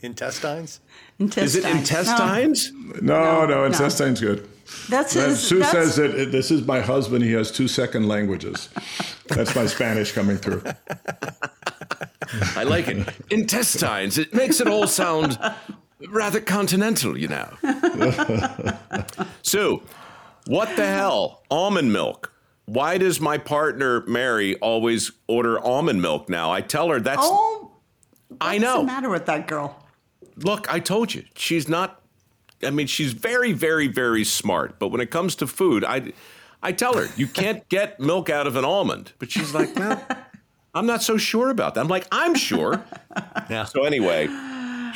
Intestines? Intestines. Is it intestines? No, no, no intestines no. Good. That's his, Sue that's, says that it, this is my husband. He has two second languages. That's my Spanish coming through. I like it. Intestines. It makes it all sound rather continental, you know. Sue, what the hell? Almond milk. Why does my partner, Mary, always order almond milk now? I tell her that's... Oh, what's I know. What's the matter with that girl? Look, I told you. She's not... I mean, she's very, very, very smart. But when it comes to food, I I tell her, you can't get milk out of an almond. But she's like, no, I'm not so sure about that. I'm like, I'm sure. Yeah. So anyway,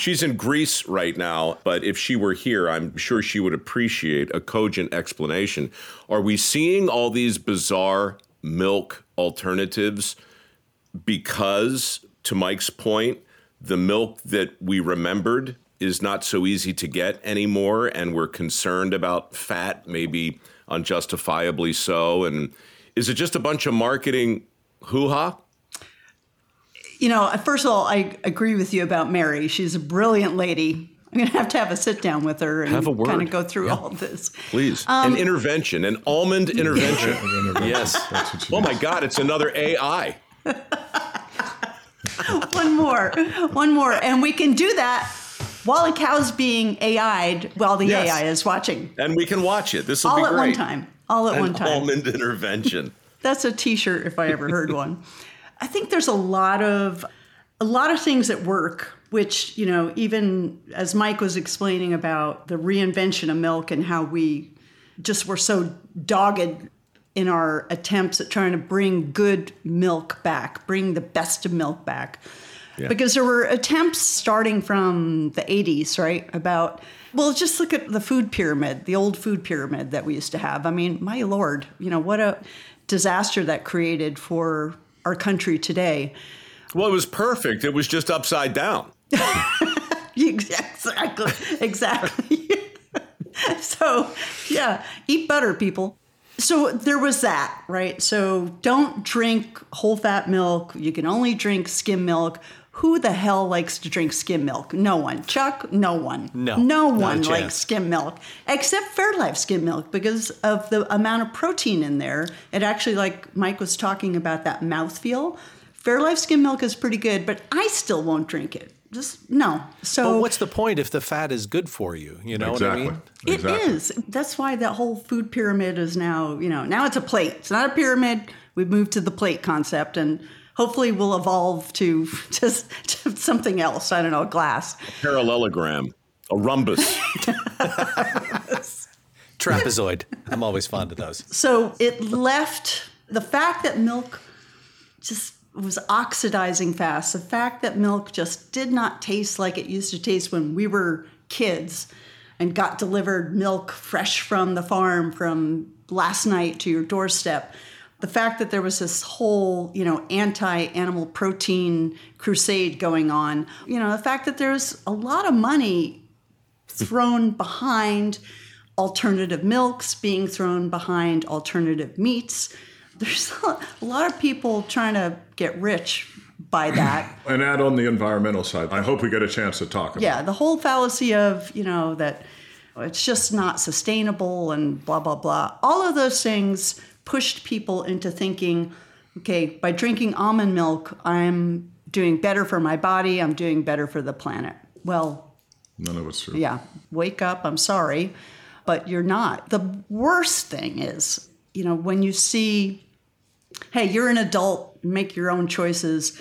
She's in Greece right now, but if she were here, I'm sure she would appreciate a cogent explanation. Are we seeing all these bizarre milk alternatives because, to Mike's point, the milk that we remembered is not so easy to get anymore, and we're concerned about fat, maybe unjustifiably so? And is it just a bunch of marketing hoo-ha? You know, first of all, I agree with you about Mary. She's a brilliant lady. I'm going to have to have a sit down with her and kind of go through yeah. all this. Please. Um, an intervention, an almond intervention. Yes. Oh, my God, it's another A I. One more. One more. And we can do that while a cow's being A I'd while the yes. A I is watching. And we can watch it. This will be great. All at one time. All at an one time. Almond intervention. That's a T-shirt if I ever heard one. I think there's a lot of a lot of things at work, which, you know, even as Mike was explaining about the reinvention of milk and how we just were so dogged in our attempts at trying to bring good milk back, bring the best of milk back. Yeah. Because there were attempts starting from the eighties, right, about, well, just look at the food pyramid, the old food pyramid that we used to have. I mean, my Lord, you know, what a disaster that created for our country today. Well, it was perfect. It was just upside down. Exactly. Exactly. So, yeah, eat butter, people. So there was that, right? So don't drink whole fat milk. You can only drink skim milk. Who the hell likes to drink skim milk? No one. Chuck, no one. No. No one likes skim milk, except Fairlife skim milk because of the amount of protein in there. It actually, like Mike was talking about, that mouthfeel. Fairlife skim milk is pretty good, but I still won't drink it. Just no. So well, what's the point if the fat is good for you? You know exactly. what I mean? It exactly. is. That's why that whole food pyramid is now, you know, now it's a plate. It's not a pyramid. We've moved to the plate concept, and hopefully we'll evolve to just to something else. I don't know, a glass. A parallelogram, a rhombus. Trapezoid. I'm always fond of those. So it left the fact that milk just was oxidizing fast. The fact that milk just did not taste like it used to taste when we were kids and got delivered milk fresh from the farm from last night to your doorstep. The fact that there was this whole, you know, anti-animal protein crusade going on, you know, the fact that there's a lot of money thrown behind alternative milks, being thrown behind alternative meats. There's a lot of people trying to get rich by that. And add on the environmental side. I hope we get a chance to talk about it. Yeah, the whole fallacy of, you know, that it's just not sustainable and blah, blah, blah. All of those things pushed people into thinking, okay, by drinking almond milk, I'm doing better for my body. I'm doing better for the planet. Well, none of it's true. Yeah. Wake up. I'm sorry, but you're not. The worst thing is, you know, when you see, hey, you're an adult, make your own choices.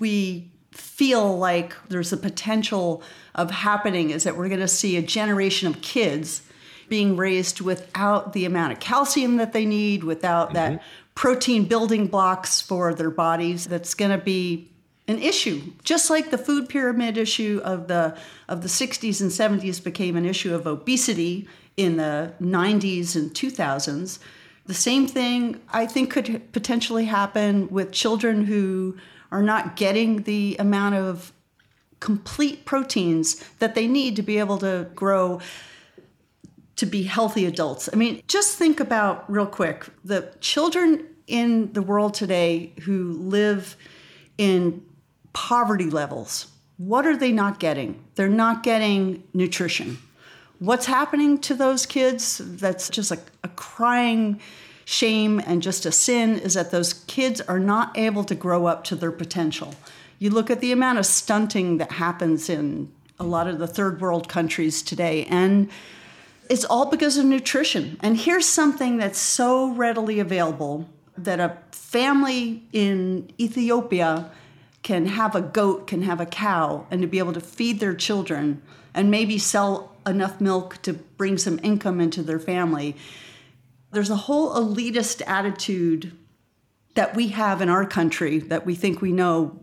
We feel like there's a potential of happening is that we're going to see a generation of kids being raised without the amount of calcium that they need, without mm-hmm. that protein building blocks for their bodies. That's going to be an issue, just like the food pyramid issue of the of the sixties and seventies became an issue of obesity in the nineties and two thousands. The same thing, I think, could potentially happen with children who are not getting the amount of complete proteins that they need to be able to grow to be healthy adults. I mean, just think about real quick, the children in the world today who live in poverty levels, what are they not getting? They're not getting nutrition. What's happening to those kids? That's just like a crying shame and just a sin is that those kids are not able to grow up to their potential. You look at the amount of stunting that happens in a lot of the third world countries today, and it's all because of nutrition. And here's something that's so readily available that a family in Ethiopia can have a goat, can have a cow, and to be able to feed their children and maybe sell enough milk to bring some income into their family. There's a whole elitist attitude that we have in our country that we think we know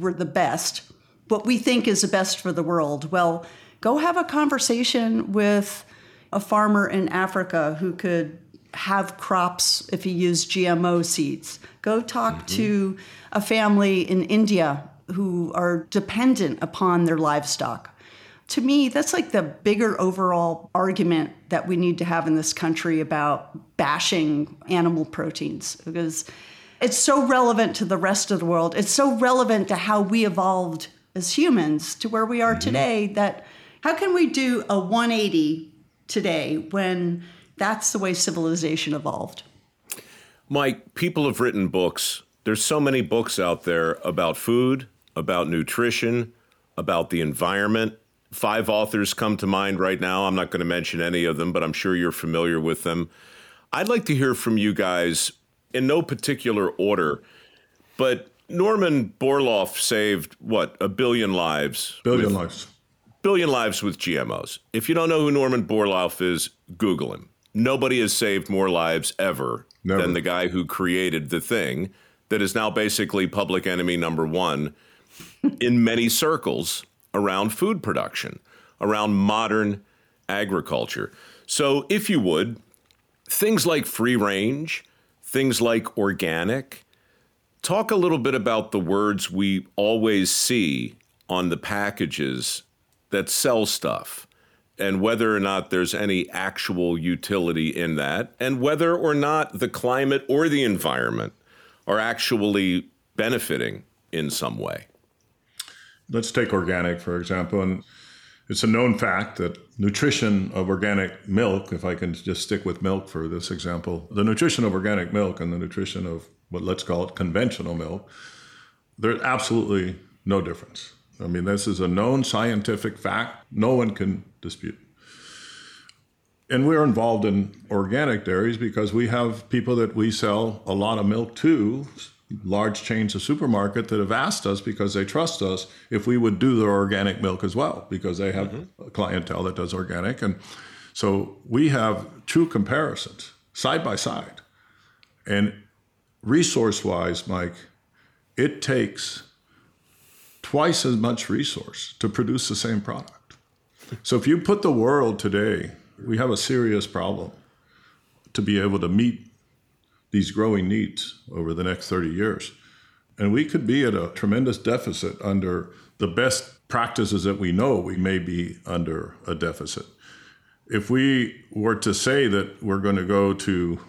we're the best, what we think is the best for the world. Well, go have a conversation with a farmer in Africa who could have crops if he used G M O seeds. Go talk mm-hmm. to a family in India who are dependent upon their livestock. To me, that's like the bigger overall argument that we need to have in this country about bashing animal proteins, because it's so relevant to the rest of the world. It's so relevant to how we evolved as humans to where we are mm-hmm. today, that how can we do a one eighty today when that's the way civilization evolved? Mike, people have written books. There's so many books out there about food, about nutrition, about the environment. Five authors come to mind right now. I'm not going to mention any of them, but I'm sure you're familiar with them. I'd like to hear from you guys in no particular order, but Norman Borlaug saved, what, a billion lives? Billion with, lives. Billion lives with G M Os. If you don't know who Norman Borlaug is, Google him. Nobody has saved more lives ever Never. than the guy who created the thing that is now basically public enemy number one in many circles around food production, around modern agriculture. So if you would, things like free range, things like organic, talk a little bit about the words we always see on the packages that sell stuff, and whether or not there's any actual utility in that, and whether or not the climate or the environment are actually benefiting in some way. Let's take organic, for example. And it's a known fact that nutrition of organic milk, if I can just stick with milk for this example, the nutrition of organic milk and the nutrition of what let's call it conventional milk, there's absolutely no difference. I mean, this is a known scientific fact. No one can dispute. And we're involved in organic dairies because we have people that we sell a lot of milk to, large chains of supermarket that have asked us because they trust us if we would do their organic milk as well, because they have mm-hmm. a clientele that does organic. And so we have true comparisons side by side. And resource-wise, Mike, it takes twice as much resource to produce the same product. So if you put the world today, we have a serious problem to be able to meet these growing needs over the next thirty years. And we could be at a tremendous deficit under the best practices that we know. We may be under a deficit. If we were to say that we're going to go to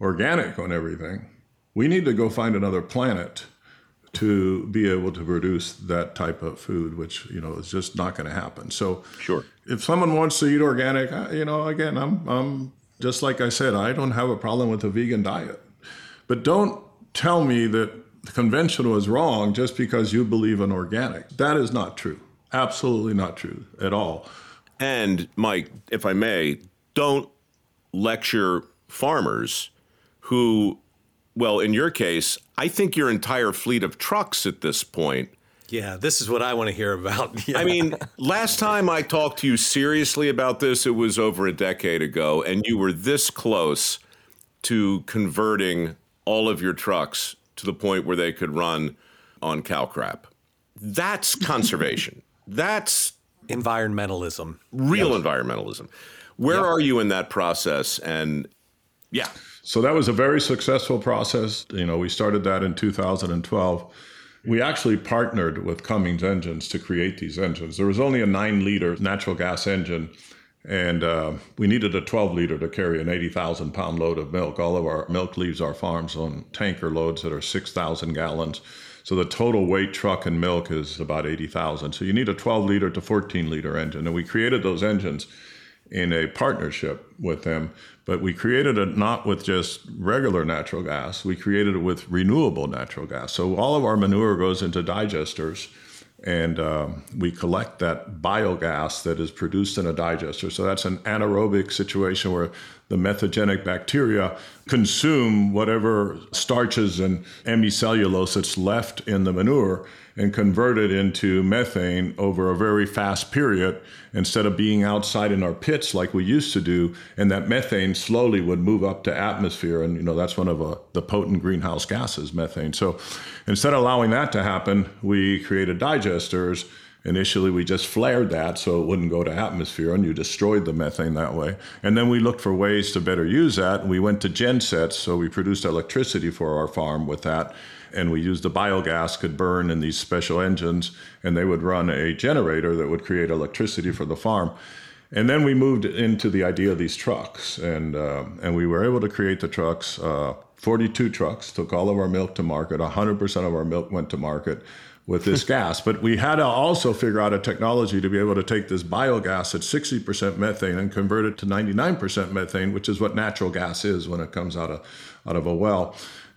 organic on everything, we need to go find another planet to be able to produce that type of food, which, you know, is just not going to happen. So sure, if someone wants to eat organic, you know, again, I'm, I'm, just like I said, I don't have a problem with a vegan diet. But don't tell me that conventional is wrong just because you believe in organic. That is not true. Absolutely not true at all. And Mike, if I may, don't lecture farmers who, well, in your case, I think your entire fleet of trucks at this point. Yeah, this is what I want to hear about. Yeah. I mean, last time I talked to you seriously about this, it was over a decade ago, and you were this close to converting all of your trucks to the point where they could run on cow crap. That's conservation. That's environmentalism. Real yep. environmentalism. Where yep. are you in that process? And yeah. So that was a very successful process. You know, we started that in two thousand twelve. We actually partnered with Cummins Engines to create these engines. There was only a nine-liter natural gas engine, and uh, we needed a twelve-liter to carry an eighty thousand pound load of milk. All of our milk leaves our farms on tanker loads that are six thousand gallons. So the total weight truck and milk is about eighty thousand. So you need a twelve-liter to fourteen-liter engine, and we created those engines in a partnership with them. But we created it not with just regular natural gas, we created it with renewable natural gas. So all of our manure goes into digesters, and um, we collect that biogas that is produced in a digester. So that's an anaerobic situation where the methanogenic bacteria consume whatever starches and hemicellulose that's left in the manure and convert it into methane over a very fast period instead of being outside in our pits like we used to do. And that methane slowly would move up to atmosphere. And, you know, that's one of uh, the potent greenhouse gases, methane. So instead of allowing that to happen, we created digesters. Initially, we just flared that so it wouldn't go to atmosphere, and you destroyed the methane that way. And then we looked for ways to better use that, and we went to gensets, so we produced electricity for our farm with that. And we used the biogas could burn in these special engines, and they would run a generator that would create electricity for the farm. And then we moved into the idea of these trucks, and uh, and we were able to create the trucks. Uh, forty-two trucks took all of our milk to market. one hundred percent of our milk went to market with this gas. But we had to also figure out a technology to be able to take this biogas at sixty percent methane and convert it to ninety-nine percent methane, which is what natural gas is when it comes out of out of a well.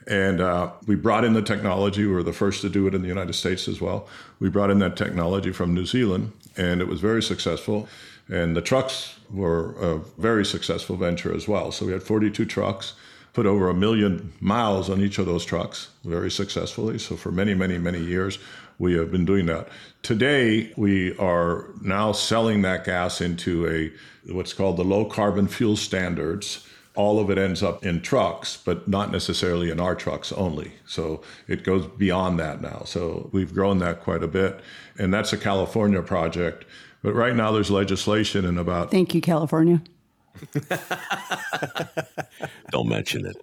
And uh, we brought in the technology. We were the first to do it in the United States as well. We brought in that technology from New Zealand, and it was very successful. And the trucks were a very successful venture as well. So we had forty-two trucks, put over a million miles on each of those trucks very successfully. So for many, many, many years, we have been doing that. Today, we are now selling that gas into a what's called the low carbon fuel standards. All of it ends up in trucks, but not necessarily in our trucks only. So it goes beyond that now. So we've grown that quite a bit. And that's a California project. But right now there's legislation in about... Thank you, California. Don't mention it.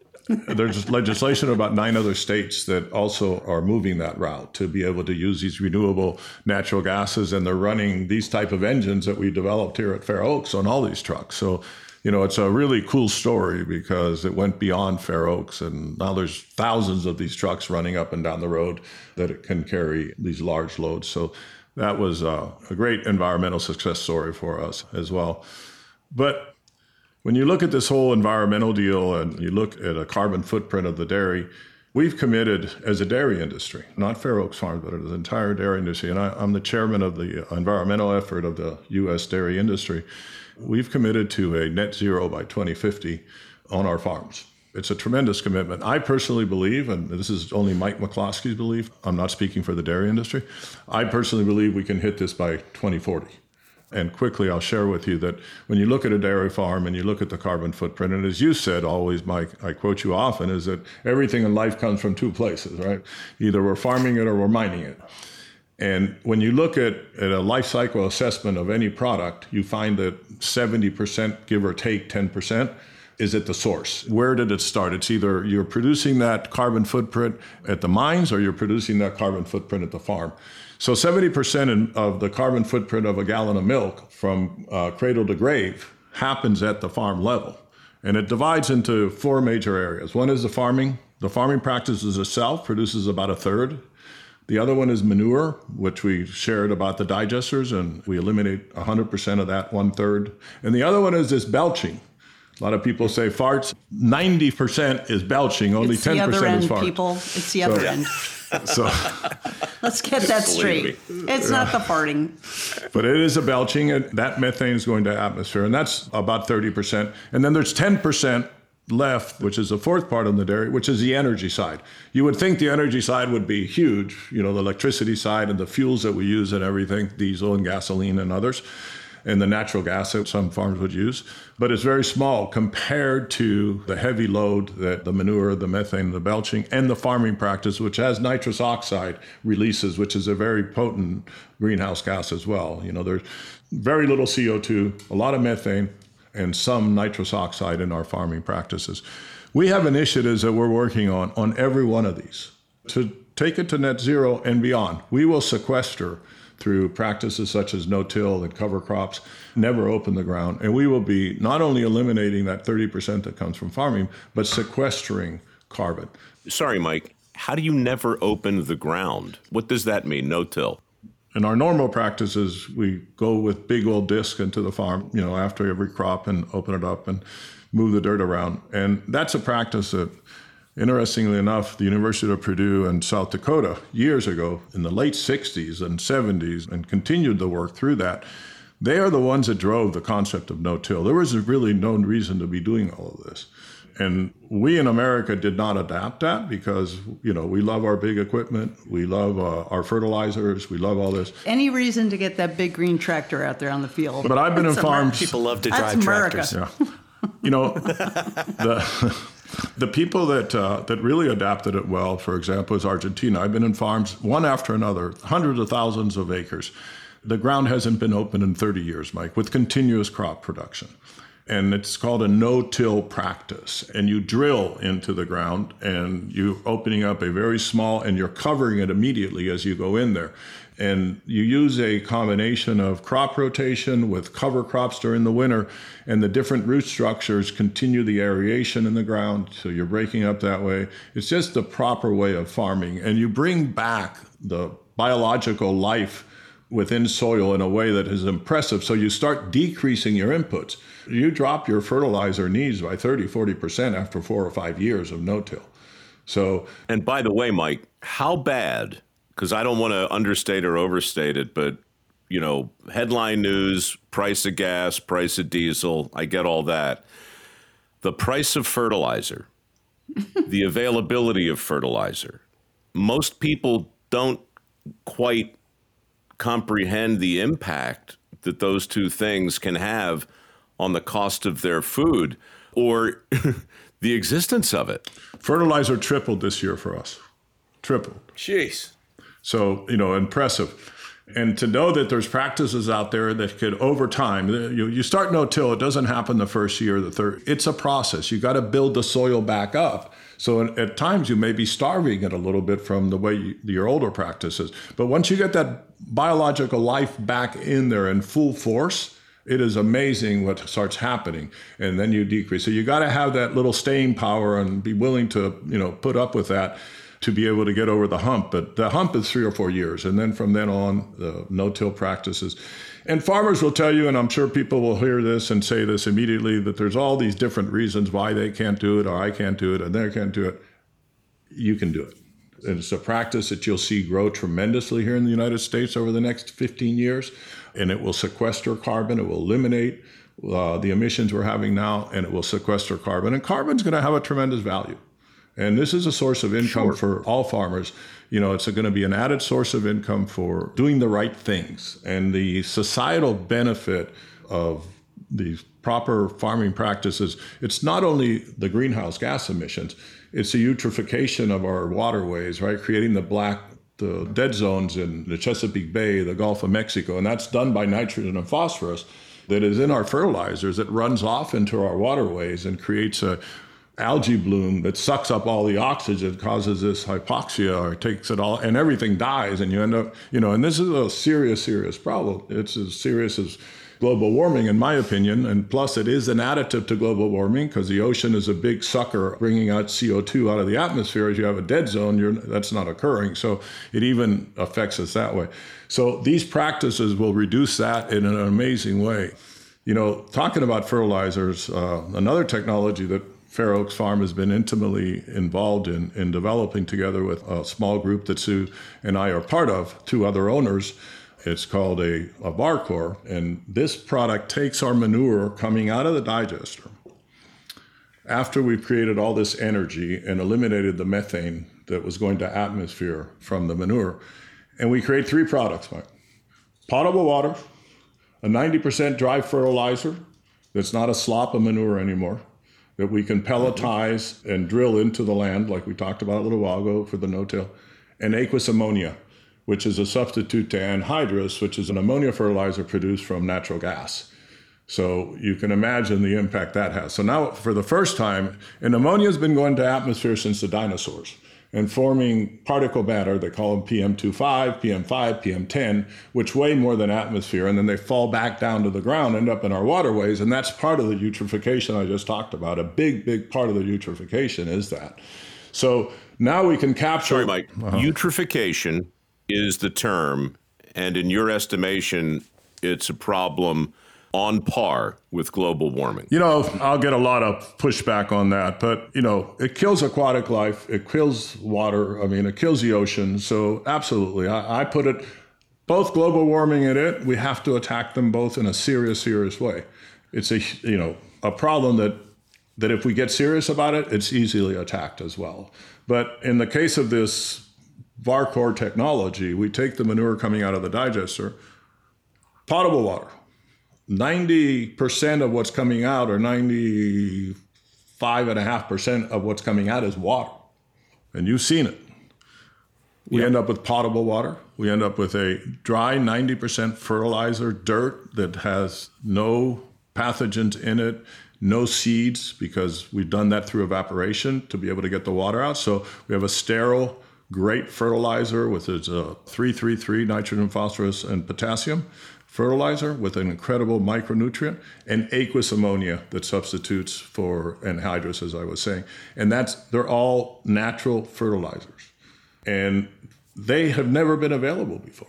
There's legislation about nine other states that also are moving that route to be able to use these renewable natural gases, and they're running these type of engines that we developed here at Fair Oaks on all these trucks. So, you know, it's a really cool story because it went beyond Fair Oaks, and now there's thousands of these trucks running up and down the road that it can carry these large loads. So that was a, a great environmental success story for us as well. But when you look at this whole environmental deal and you look at a carbon footprint of the dairy, we've committed as a dairy industry, not Fair Oaks Farms, but the entire dairy industry, and I, I'm the chairman of the environmental effort of the U S dairy industry, we've committed to a net zero by twenty fifty on our farms. It's a tremendous commitment. I personally believe, and this is only Mike McCloskey's belief, I'm not speaking for the dairy industry, I personally believe we can hit this by twenty forty. And quickly, I'll share with you that when you look at a dairy farm and you look at the carbon footprint, and as you said always, Mike, I quote you often, is that everything in life comes from two places, right? Either we're farming it or we're mining it. And when you look at, at a life cycle assessment of any product, you find that seventy percent, give or take ten percent, is at the source. Where did it start? It's either you're producing that carbon footprint at the mines or you're producing that carbon footprint at the farm. So seventy percent of the carbon footprint of a gallon of milk from uh, cradle to grave happens at the farm level. And it divides into four major areas. One is the farming. The farming practices itself produces about a third. The other one is manure, which we shared about the digesters, and we eliminate one hundred percent of that one third. And the other one is this belching. A lot of people say farts. ninety percent is belching, only ten percent is farts. It's the other end, people. It's the other so, end. So let's get that straight. It's yeah. not the farting. But it is a belching, and that methane is going to atmosphere, and that's about thirty percent. And then there's ten percent left, which is the fourth part of the dairy, which is the energy side. You would think the energy side would be huge, you know, the electricity side and the fuels that we use and everything, diesel and gasoline and others, and the natural gas that some farms would use. But it's very small compared to the heavy load that the manure, the methane, the belching, and the farming practice, which has nitrous oxide releases, which is a very potent greenhouse gas as well. You know, there's very little C O two, a lot of methane, and some nitrous oxide in our farming practices. We have initiatives that we're working on on every one of these to take it to net zero and beyond. We will sequester through practices such as no-till and cover crops, never open the ground. And we will be not only eliminating that thirty percent that comes from farming, but sequestering carbon. Sorry, Mike, how do you never open the ground? What does that mean, no-till? In our normal practices, we go with big old disc into the farm, you know, after every crop and open it up and move the dirt around. And that's a practice that, interestingly enough, the University of Purdue in South Dakota years ago, in the late sixties and seventies, and continued the work through that, they are the ones that drove the concept of no-till. There was really no reason to be doing all of this. and we in America did not adapt that because, you know, we love our big equipment. We love uh, our fertilizers. We love all this. Any reason to get that big green tractor out there on the field. But I've been That's informed. America. People love to drive That's tractors. Yeah. You know, the, the people that uh, that really adapted it well, for example, is Argentina. I've been in farms one after another, hundreds of thousands of acres. The ground hasn't been open in thirty years, Mike, with continuous crop production. And it's called a no-till practice. And you drill into the ground and you're opening up a very small, and you're covering it immediately as you go in there. And you use a combination of crop rotation with cover crops during the winter, and the different root structures continue the aeration in the ground. So you're breaking up that way. It's just the proper way of farming. And you bring back the biological life within soil in a way that is impressive. So you start decreasing your inputs. You drop your fertilizer needs by thirty, forty percent after four or five years of no-till. So, and by the way, Mike, how bad, because I don't want to understate or overstate it, but, you know, headline news, price of gas, price of diesel, I get all that. The price of fertilizer, the availability of fertilizer, most people don't quite comprehend the impact that those two things can have on the cost of their food or the existence of it. Fertilizer tripled this year for us. Tripled. Jeez. So, you know, impressive. And to know that there's practices out there that could, over time, you, you start no-till, it doesn't happen the first year, the third. It's a process. You got to build the soil back up. So at times you may be starving it a little bit from the way you, your older practices. But once you get that biological life back in there in full force, it is amazing what starts happening. And then you decrease. So you got to have that little staying power and be willing to, you know, put up with that to be able to get over the hump. But the hump is three or four years. And then from then on, the no-till practices. And farmers will tell you, and I'm sure people will hear this and say this immediately, that there's all these different reasons why they can't do it, or I can't do it, and they can't do it. You can do it. And it's a practice that you'll see grow tremendously here in the United States over the next fifteen years. And it will sequester carbon. It will eliminate uh, the emissions we're having now, and it will sequester carbon. And carbon's going to have a tremendous value. And this is a source of income sure. for all farmers. You know, it's going to be an added source of income for doing the right things. And the societal benefit of these proper farming practices, it's not only the greenhouse gas emissions, it's the eutrophication of our waterways, right? Creating the black, the dead zones in the Chesapeake Bay, the Gulf of Mexico. And that's done by nitrogen and phosphorus that is in our fertilizers that runs off into our waterways and creates a algae bloom that sucks up all the oxygen, causes this hypoxia, or takes it all, and everything dies, and you end up, you know, and this is a serious, serious problem. It's as serious as global warming, in my opinion, and plus it is an additive to global warming because the ocean is a big sucker bringing out C O two out of the atmosphere. As you have a dead zone, you're, that's not occurring, so it even affects us that way. So these practices will reduce that in an amazing way. You know, talking about fertilizers, uh, another technology that Fair Oaks Farm has been intimately involved in, in developing together with a small group that Sue and I are part of, two other owners. It's called a, a BarCore, and this product takes our manure coming out of the digester after we've created all this energy and eliminated the methane that was going to atmosphere from the manure. And we create three products, Mike. Potable water, a ninety percent dry fertilizer that's not a slop of manure anymore, that we can pelletize and drill into the land, like we talked about a little while ago for the no-till, and aqueous ammonia, which is a substitute to anhydrous, which is an ammonia fertilizer produced from natural gas. So you can imagine the impact that has. So now, for the first time, and ammonia has been going to atmosphere since the dinosaurs, and forming particle matter, they call them P M two point five, P M five, P M ten, which weigh more than atmosphere, and then they fall back down to the ground, end up in our waterways, and that's part of the eutrophication I just talked about. A big, big part of the eutrophication is that. So now we can capture... Sorry, Mike. Uh-huh. Eutrophication is the term, and in your estimation, it's a problem on par with global warming. You know, I'll get a lot of pushback on that, but, you know, it kills aquatic life, it kills water, I mean, it kills the ocean, so absolutely. I, I put it, both global warming and it, we have to attack them both in a serious, serious way. It's a, you know, a problem that that if we get serious about it, it's easily attacked as well. But in the case of this BarCore technology, we take the manure coming out of the digester, potable water. ninety percent of what's coming out, or ninety-five point five percent of what's coming out, is water. And you've seen it. We yep. end up with potable water. We end up with a dry ninety percent fertilizer dirt that has no pathogens in it, no seeds, because we've done that through evaporation to be able to get the water out. So we have a sterile, great fertilizer with its uh, three three three nitrogen, phosphorus, and potassium fertilizer with an incredible micronutrient, and aqueous ammonia that substitutes for anhydrous, as I was saying. And that's they're all natural fertilizers. And they have never been available before.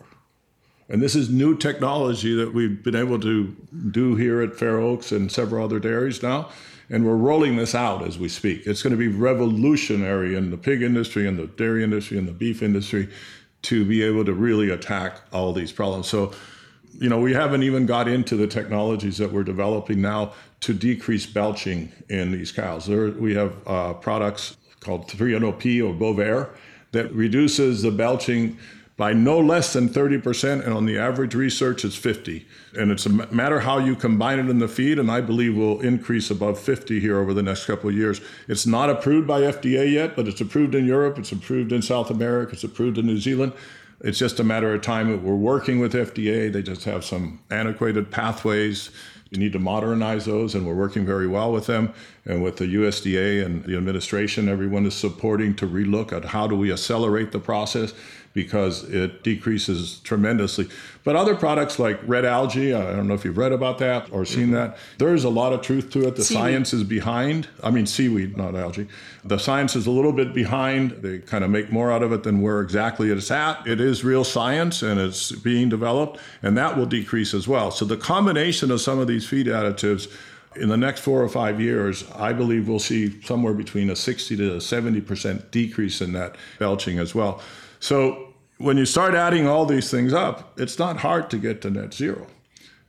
And this is new technology that we've been able to do here at Fair Oaks and several other dairies now. And we're rolling this out as we speak. It's going to be revolutionary in the pig industry and the dairy industry and the beef industry to be able to really attack all these problems. So, you know, we haven't even got into the technologies that we're developing now to decrease belching in these cows. There, we have uh, products called three N O P or Bovaire that reduces the belching by no less than thirty percent, and on the average research, it's fifty. And it's a matter how you combine it in the feed, and I believe we'll increase above fifty here over the next couple of years. It's not approved by F D A yet, but it's approved in Europe, it's approved in South America, it's approved in New Zealand. It's just a matter of time. We're working with F D A. They just have some antiquated pathways. You need to modernize those, and we're working very well with them. And with the U S D A and the administration, everyone is supporting to relook at how do we accelerate the process, because it decreases tremendously. But other products like red algae, I don't know if you've read about that or seen mm-hmm. that. There's a lot of truth to it. The seaweed. science is behind. I mean, seaweed, not algae. The science is a little bit behind. They kind of make more out of it than where exactly it's at. It is real science, and it's being developed, and that will decrease as well. So the combination of some of these feed additives in the next four or five years, I believe we'll see somewhere between a sixty to seventy percent decrease in that belching as well. So when you start adding all these things up, it's not hard to get to net zero.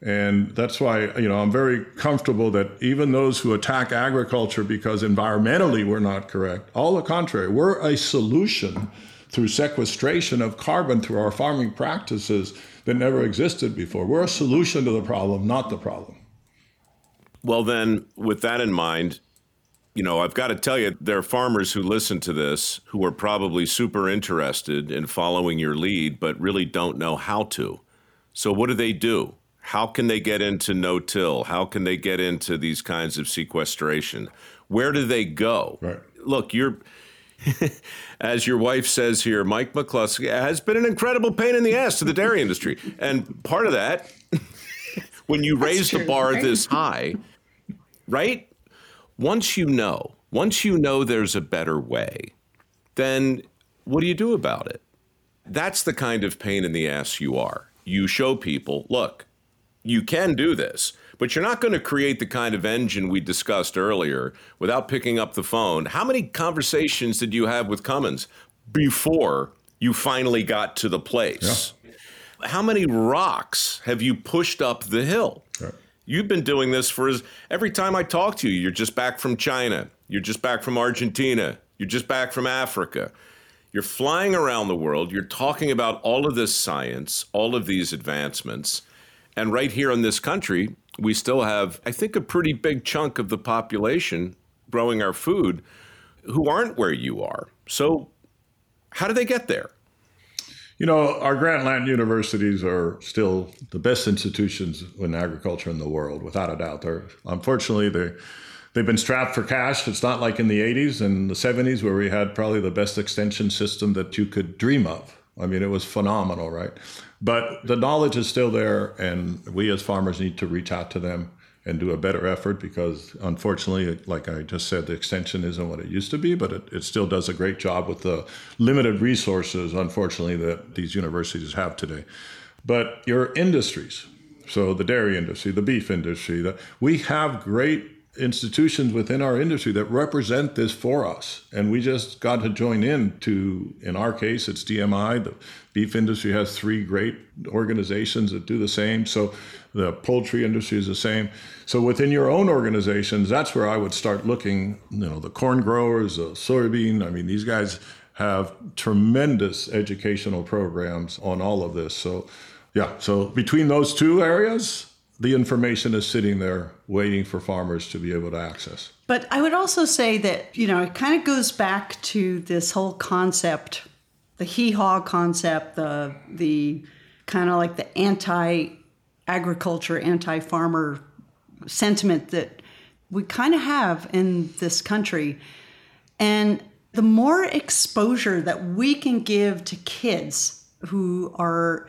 And that's why, you know, I'm very comfortable that even those who attack agriculture because environmentally we're not correct, all the contrary, we're a solution through sequestration of carbon through our farming practices that never existed before. We're a solution to the problem, not the problem. Well, then, with that in mind, you know, I've got to tell you, there are farmers who listen to this who are probably super interested in following your lead, but really don't know how to. So what do they do? How can they get into no-till? How can they get into these kinds of sequestration? Where do they go? Right. Look, you're, as your wife says here, Mike McCloskey has been an incredible pain in the ass to the dairy industry. And part of that, when you That's raise true, the bar right? this high, right? Once you know, once you know there's a better way, then what do you do about it? That's the kind of pain in the ass you are. You show people, look, you can do this, but you're not going to create the kind of engine we discussed earlier without picking up the phone. How many conversations did you have with Cummins before you finally got to the place? Yeah. How many rocks have you pushed up the hill? Yeah. You've been doing this for his, every time I talk to you, you're just back from China. You're just back from Argentina. You're just back from Africa. You're flying around the world. You're talking about all of this science, all of these advancements. And right here in this country, we still have, I think, a pretty big chunk of the population growing our food who aren't where you are. So how do they get there? You know, our Grant Land universities are still the best institutions in agriculture in the world, without a doubt. They're, unfortunately, they, they've been strapped for cash. It's not like in the eighties and the seventies where we had probably the best extension system that you could dream of. I mean, it was phenomenal, right? But the knowledge is still there, and we as farmers need to reach out to them and do a better effort, because unfortunately, like I just said, the extension isn't what it used to be, but it, it still does a great job with the limited resources, unfortunately, that these universities have today. But your industries, so the dairy industry, the beef industry, the, we have great institutions within our industry that represent this for us. And we just got to join in to, in our case, it's D M I. The beef industry has three great organizations that do the same. So the poultry industry is the same. So within your own organizations, that's where I would start looking, you know, the corn growers, the soybean. I mean, these guys have tremendous educational programs on all of this. So yeah, so between those two areas, the information is sitting there waiting for farmers to be able to access. But I would also say that, you know, it kind of goes back to this whole concept, the hee-haw concept, the the kind of like the anti-agriculture, anti-farmer sentiment that we kind of have in this country. And the more exposure that we can give to kids who are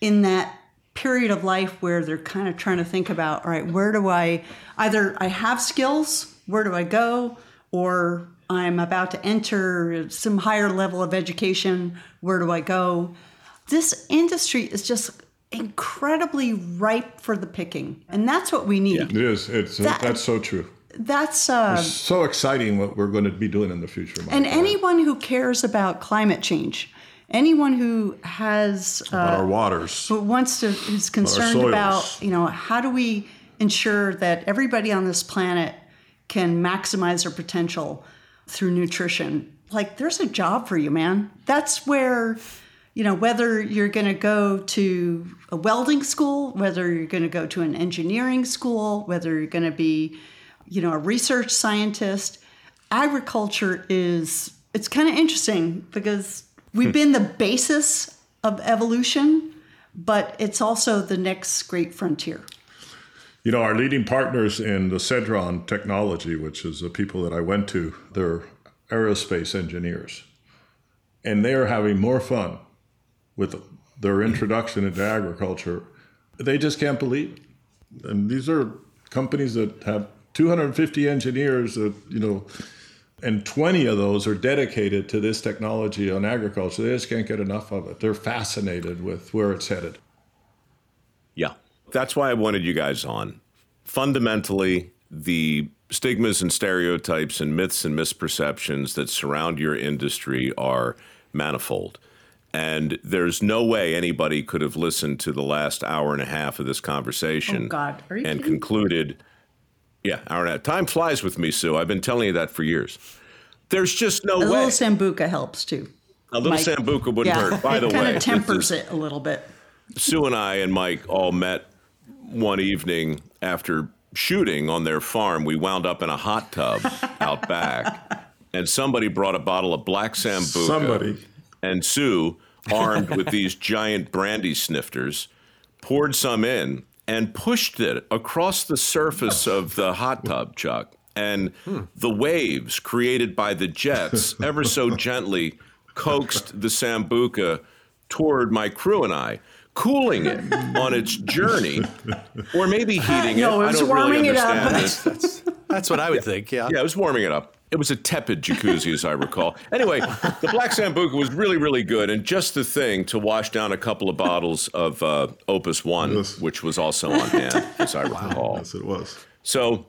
in that period of life where they're kind of trying to think about, all right, where do I, either I have skills, where do I go, or I'm about to enter some higher level of education, where do I go? This industry is just incredibly ripe for the picking, and that's what we need. Yeah, it is. It's, that, that's so true. That's uh, it's so exciting what we're going to be doing in the future. Mike. And anyone who cares about climate change, anyone who has uh, about our waters, who wants to, who's concerned about, you know, how do we ensure that everybody on this planet can maximize their potential through nutrition? Like, there's a job for you, man. That's where, you know, whether you're going to go to a welding school, whether you're going to go to an engineering school, whether you're going to be, you know, a research scientist, agriculture is, it's kind of interesting because we've been the basis of evolution, but it's also the next great frontier. You know, our leading partners in the Cedron technology, which is the people that I went to, they're aerospace engineers. And they are having more fun with their introduction into agriculture. They just can't believe it. And these are companies that have two hundred fifty engineers that, you know, and twenty of those are dedicated to this technology on agriculture. They just can't get enough of it. They're fascinated with where it's headed. Yeah, that's why I wanted you guys on. Fundamentally, the stigmas and stereotypes and myths and misperceptions that surround your industry are manifold. And there's no way anybody could have listened to the last hour and a half of this conversation oh God. Are you and kidding? concluded... Yeah, hour and a half. Time flies with me, Sue. I've been telling you that for years. There's just no way. A little Sambuca helps, too. A little Mike. Sambuca wouldn't yeah. hurt, by the way. It kind of tempers it a little bit. Sue and I and Mike all met one evening after shooting on their farm. We wound up in a hot tub out back, and somebody brought a bottle of black Sambuca. Somebody. And Sue, armed with these giant brandy snifters, poured some in and pushed it across the surface of the hot tub, Chuck. And hmm. the waves created by the jets ever so gently coaxed the Sambuca toward my crew and I, cooling it on its journey, or maybe heating no, it. it was I don't warming really understand it up. That's, that's, that's what I would yeah. think, yeah. Yeah, it was warming it up. It was a tepid jacuzzi, as I recall. Anyway, the black Sambuca was really, really good and just the thing to wash down a couple of bottles of uh, Opus One, yes. which was also on hand, as I recall. Wow, yes, it was. So,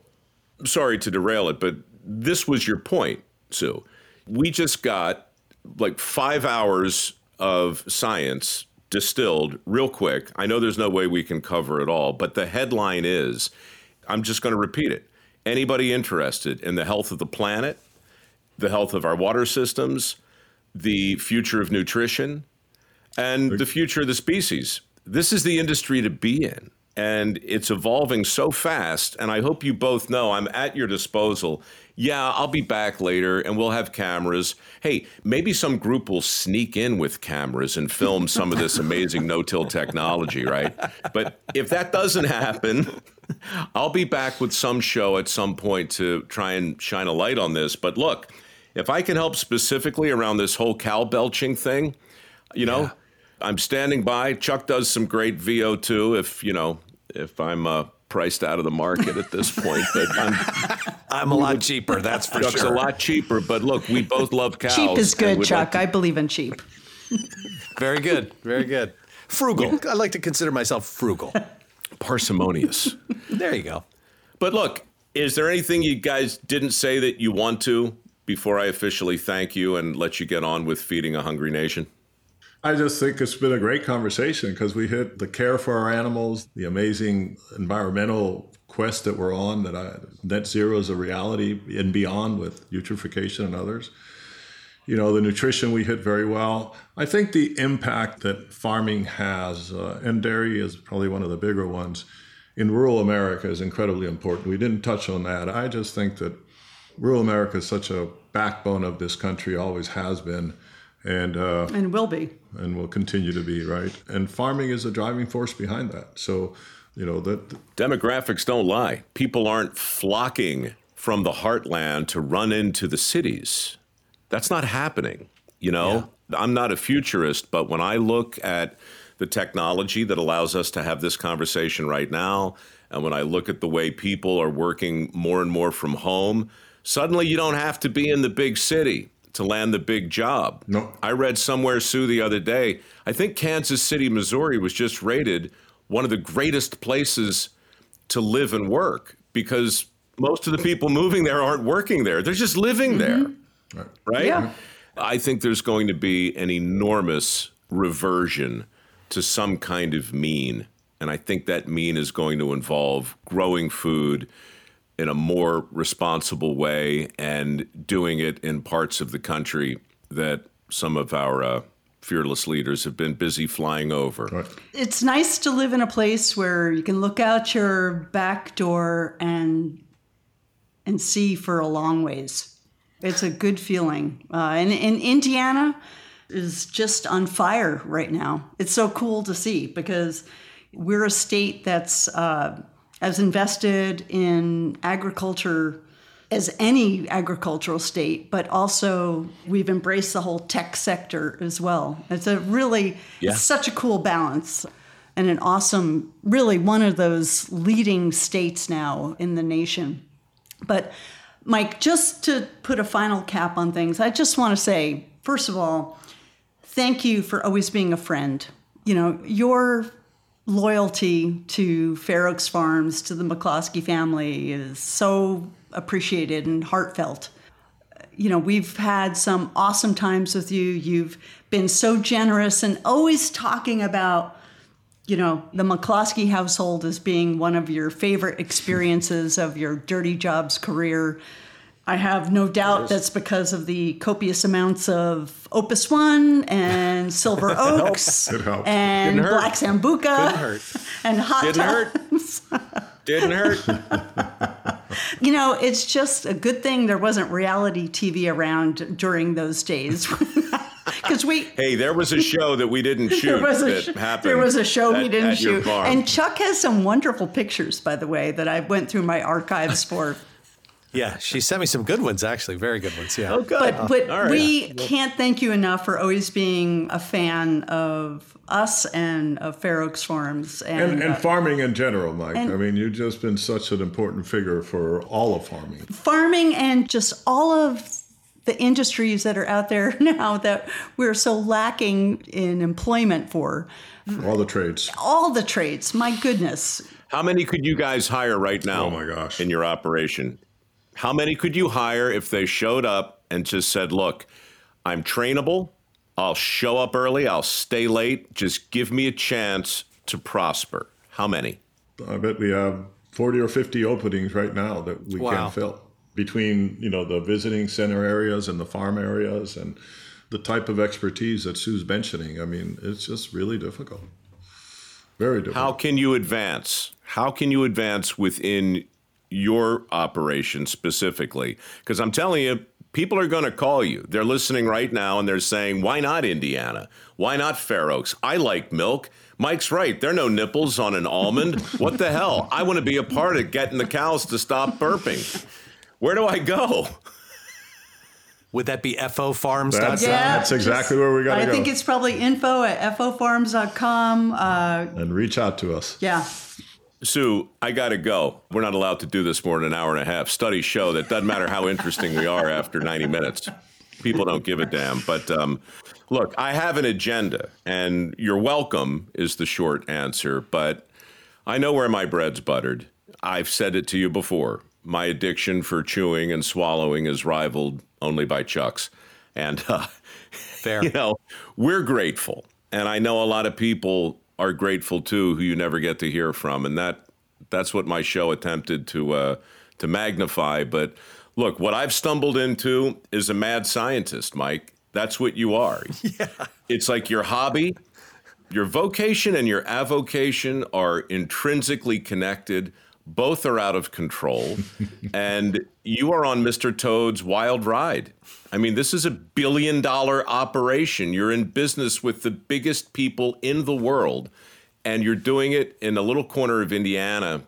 sorry to derail it, but this was your point, Sue. We just got like five hours of science distilled real quick. I know there's no way we can cover it all, but the headline is, I'm just going to repeat it. Anybody interested in the health of the planet, the health of our water systems, the future of nutrition, and the future of the species. This is the industry to be in, and it's evolving so fast, and I hope you both know I'm at your disposal. Yeah, I'll be back later, and we'll have cameras. Hey, maybe some group will sneak in with cameras and film some of this amazing no-till technology, right? But if that doesn't happen... I'll be back with some show at some point to try and shine a light on this. But look, if I can help specifically around this whole cow belching thing, you know, yeah. I'm standing by. Chuck does some great V O too. If, you know, if I'm uh, priced out of the market at this point, but I'm, I'm a lot would, cheaper. That's for Chuck's sure. Chuck's a lot cheaper. But look, we both love cows. Cheap is good, Chuck. Like to- I believe in cheap. Very good. Very good. Frugal. I like to consider myself frugal. Parsimonious. There you go. But look, Is there anything you guys didn't say that you want to before I officially thank you and let you get on with feeding a hungry nation? I just think it's been a great conversation because we hit the care for our animals, the amazing environmental quest that we're on, that I, net zero is a reality and beyond with eutrophication and others. You know, the nutrition we hit very well. I think the impact that farming has, uh, and dairy is probably one of the bigger ones, in rural America is incredibly important. We didn't touch on that. I just think that rural America is such a backbone of this country, always has been, and uh, and will be. And will continue to be, right? And farming is a driving force behind that. So, you know, that... Th- Demographics don't lie. People aren't flocking from the heartland to run into the cities. That's not happening, you know? Yeah. I'm not a futurist, but when I look at the technology that allows us to have this conversation right now, and when I look at the way people are working more and more from home, suddenly you don't have to be in the big city to land the big job. No. I read somewhere, Sue, the other day, I think Kansas City, Missouri was just rated one of the greatest places to live and work because most of the people moving there aren't working there. They're just living mm-hmm. there. Right. right? Yeah. I think there's going to be an enormous reversion to some kind of mean. And I think that mean is going to involve growing food in a more responsible way and doing it in parts of the country that some of our uh, fearless leaders have been busy flying over. Right. It's nice to live in a place where you can look out your back door and and see for a long ways. It's a good feeling. Uh, and, and Indiana is just on fire right now. It's so cool to see because we're a state that's uh, as invested in agriculture as any agricultural state, but also we've embraced the whole tech sector as well. It's a really, yeah. it's such a cool balance and an awesome, really one of those leading states now in the nation. But Mike, just to put a final cap on things, I just want to say, first of all, thank you for always being a friend. You know, your loyalty to Fair Oaks Farms, to the McCloskey family is so appreciated and heartfelt. You know, we've had some awesome times with you. You've been so generous and always talking about, you know, the McCloskey household as being one of your favorite experiences of your Dirty Jobs career. I have no doubt that's because of the copious amounts of Opus One and Silver Oaks and Black Sambuca and hot Didn't tubs. Hurt. Didn't hurt. You know, it's just a good thing there wasn't reality T V around during those days. Because we hey, there was a show that we didn't shoot that sh- happened. There was a show at, we didn't shoot, and Chuck has some wonderful pictures, by the way, that I went through my archives for. Yeah, she sent me some good ones, actually, very good ones. Yeah, oh, good. But but right. we yeah. can't thank you enough for always being a fan of us and of Fair Oaks Farms and and, and uh, farming in general, Mike. And, I mean, you've just been such an important figure for all of farming, farming, and just all of the industries that are out there now that we're so lacking in employment for. All the trades. All the trades. My goodness. How many could you guys hire right now? Oh my gosh. In your operation? How many could you hire if they showed up and just said, look, I'm trainable. I'll show up early. I'll stay late. Just give me a chance to prosper. How many? I bet we have forty or fifty openings right now that we wow. can fill. Between, you know, the visiting center areas and the farm areas and the type of expertise that Sue's mentioning. I mean, it's just really difficult. Very difficult. How can you advance? How can you advance within your operation specifically? Because I'm telling you, people are going to call you. They're listening right now and they're saying, why not Indiana? Why not Fair Oaks? I like milk. Mike's right. There are no nipples on an almond. What the hell? I want to be a part of getting the cows to stop burping. Where do I go? Would that be F O farms dot com? That's, yeah, that's exactly just, where we got to go. I think it's probably info at F O farms dot com. Uh, and reach out to us. Yeah. Sue, I got to go. We're not allowed to do this more than an hour and a half. Studies show that doesn't matter how interesting we are after ninety minutes. People don't give a damn. But um, look, I have an agenda, and you're welcome is the short answer. But I know where my bread's buttered. I've said it to you before. my addiction for chewing and swallowing is rivaled only by Chuck's. And, uh, Fair. You know, we're grateful. And I know a lot of people are grateful, too, who you never get to hear from. And that that's what my show attempted to uh, to magnify. But look, what I've stumbled into is a mad scientist, Mike. That's what you are. Yeah. It's like your hobby, your vocation and your avocation are intrinsically connected. Both are out of control. And you are on Mister Toad's wild ride. I mean, this is a billion dollar operation. You're in business with the biggest people in the world, and you're doing it in a little corner of Indiana.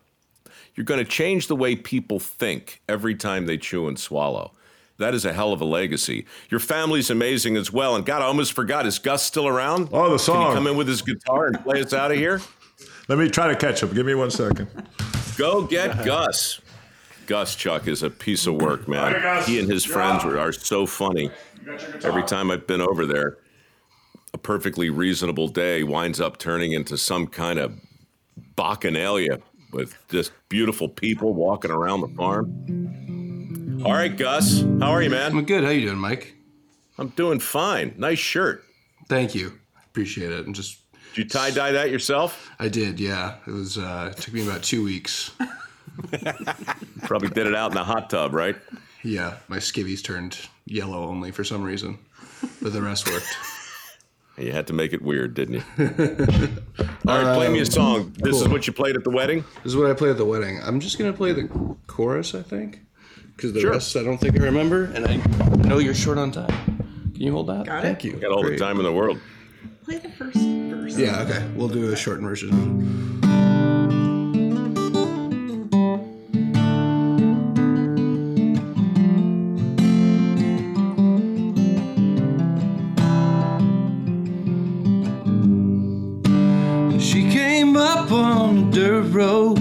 You're going to change the way people think every time they chew and swallow. That is a hell of a legacy. Your family's amazing as well. And God, I almost forgot. Is Gus still around? Oh, the song. Can he come in with his guitar and play us out of here? Let me try to catch up. Give me one second. Go get Gus. Gus, Chuck, is a piece of work, man. Right, he and his You're friends were, are so funny. Every time I've been over there, a perfectly reasonable day winds up turning into some kind of bacchanalia with just beautiful people walking around the farm. All right, Gus. How are you, man? I'm good. How you doing, Mike? I'm doing fine. Nice shirt. Thank you. Appreciate it. I'm just... Did you tie-dye that yourself? I did, yeah. It was. Uh, it took me about two weeks. Probably did it out in the hot tub, right? Yeah, my skivvies turned yellow only for some reason, but the rest worked. You had to make it weird, didn't you? All right, play um, me a song. This cool. is what you played at the wedding? This is what I played at the wedding. I'm just going to play the chorus, I think, because the sure. rest I don't think I remember, and I know you're short on time. Can you hold that? Got Thank it. you. I got all Great. the time in the world. Play the first verse. Yeah, okay. We'll do a shortened version. Road,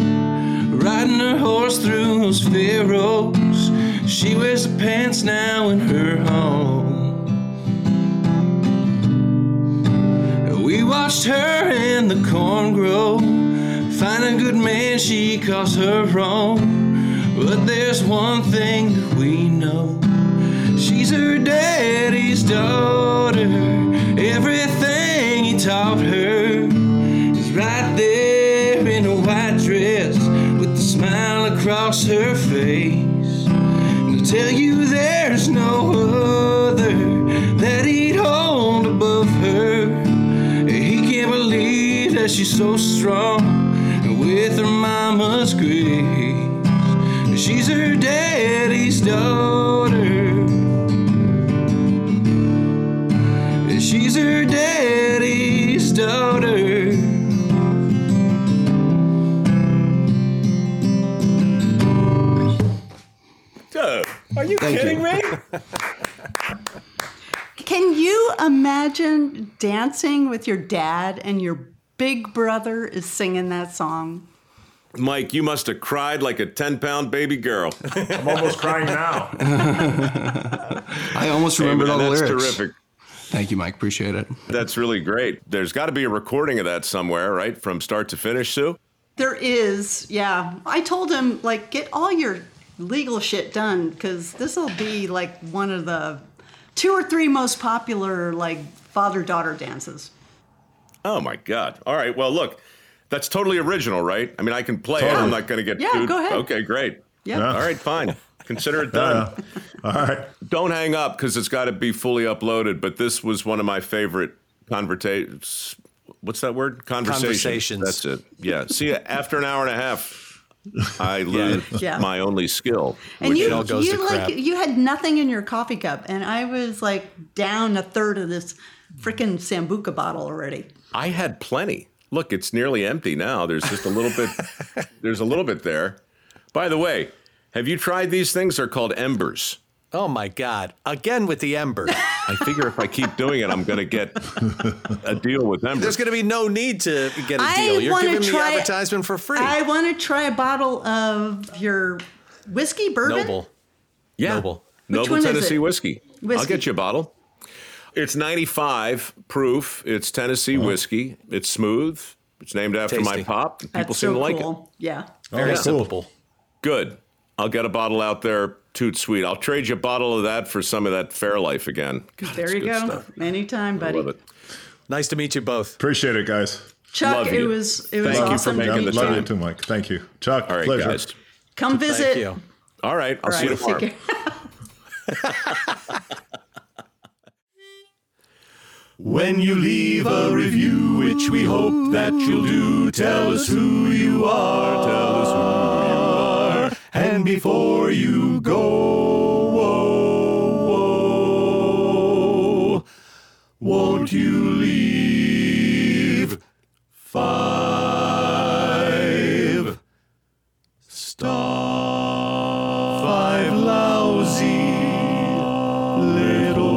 riding her horse through those fair oaks. She wears the pants now in her home. We watched her in the corn grow, find a good man she calls her own. But there's one thing that we know, she's her daddy's daughter. Everything he taught her is right there in a white dress with a smile across her face. And I'll tell you there's no other that he'd hold above her. He can't believe that she's so strong and with her mama's grace. She's her daddy's daughter. She's her daddy's daughter. Are you Thank kidding you. me? Can you imagine dancing with your dad and your big brother is singing that song? Mike, you must have cried like a ten-pound baby girl. I'm almost crying now. I almost remembered hey, all the lyrics. That's terrific. Thank you, Mike. Appreciate it. That's really great. There's got to be a recording of that somewhere, right? From start to finish, Sue? There is, yeah. I told him, like, get all your legal shit done, because this will be like one of the two or three most popular like father-daughter dances. Oh my God. All right, well look, that's totally original, right? I mean, I can play totally. it. I'm not going to get yeah food. Go ahead. Okay, great. Yep. Yeah. All right, fine. Consider it done. Yeah. All right. Don't hang up, because it's got to be fully uploaded, but this was one of my favorite conversations. What's that word? Conversations. Conversations. That's it. Yeah. See you after an hour and a half. I lose yeah. my only skill. And which you, all goes you to like, crap. You had nothing in your coffee cup, and I was like down a third of this freaking Sambuca bottle already. I had plenty. Look, it's nearly empty now. There's just a little bit. There's a little bit there. By the way, have you tried these things? They're called embers. Oh my God! Again with the ember. I figure if I keep doing it, I'm going to get a deal with ember. There's going to be no need to get a deal. I You're giving try, me advertisement for free. I want to try a bottle of your whiskey bourbon. Noble, yeah, Noble, Which Noble Tennessee whiskey. whiskey. I'll get you a bottle. It's ninety-five proof. It's Tennessee oh. whiskey. It's smooth. It's named after Tasty. my pop. People That's seem so to like cool. it. Yeah, very oh, yeah. simple. Good. I'll get a bottle out there. Toot sweet. I'll trade you a bottle of that for some of that Fairlife again. God, there you go. Stuff. Anytime, buddy. I love it. Nice to meet you both. Appreciate it, guys. Chuck, love it you. was it was Thank awesome you for making the time. Love you too, Mike. Thank you. Chuck, all right, pleasure. Guys. Come visit. Thank you. All right. I'll all see right, you tomorrow. When you leave a review, which we hope that you'll do, tell us who you are. Tell us who you are. And before you go, whoa, whoa, won't you leave five star, five lousy little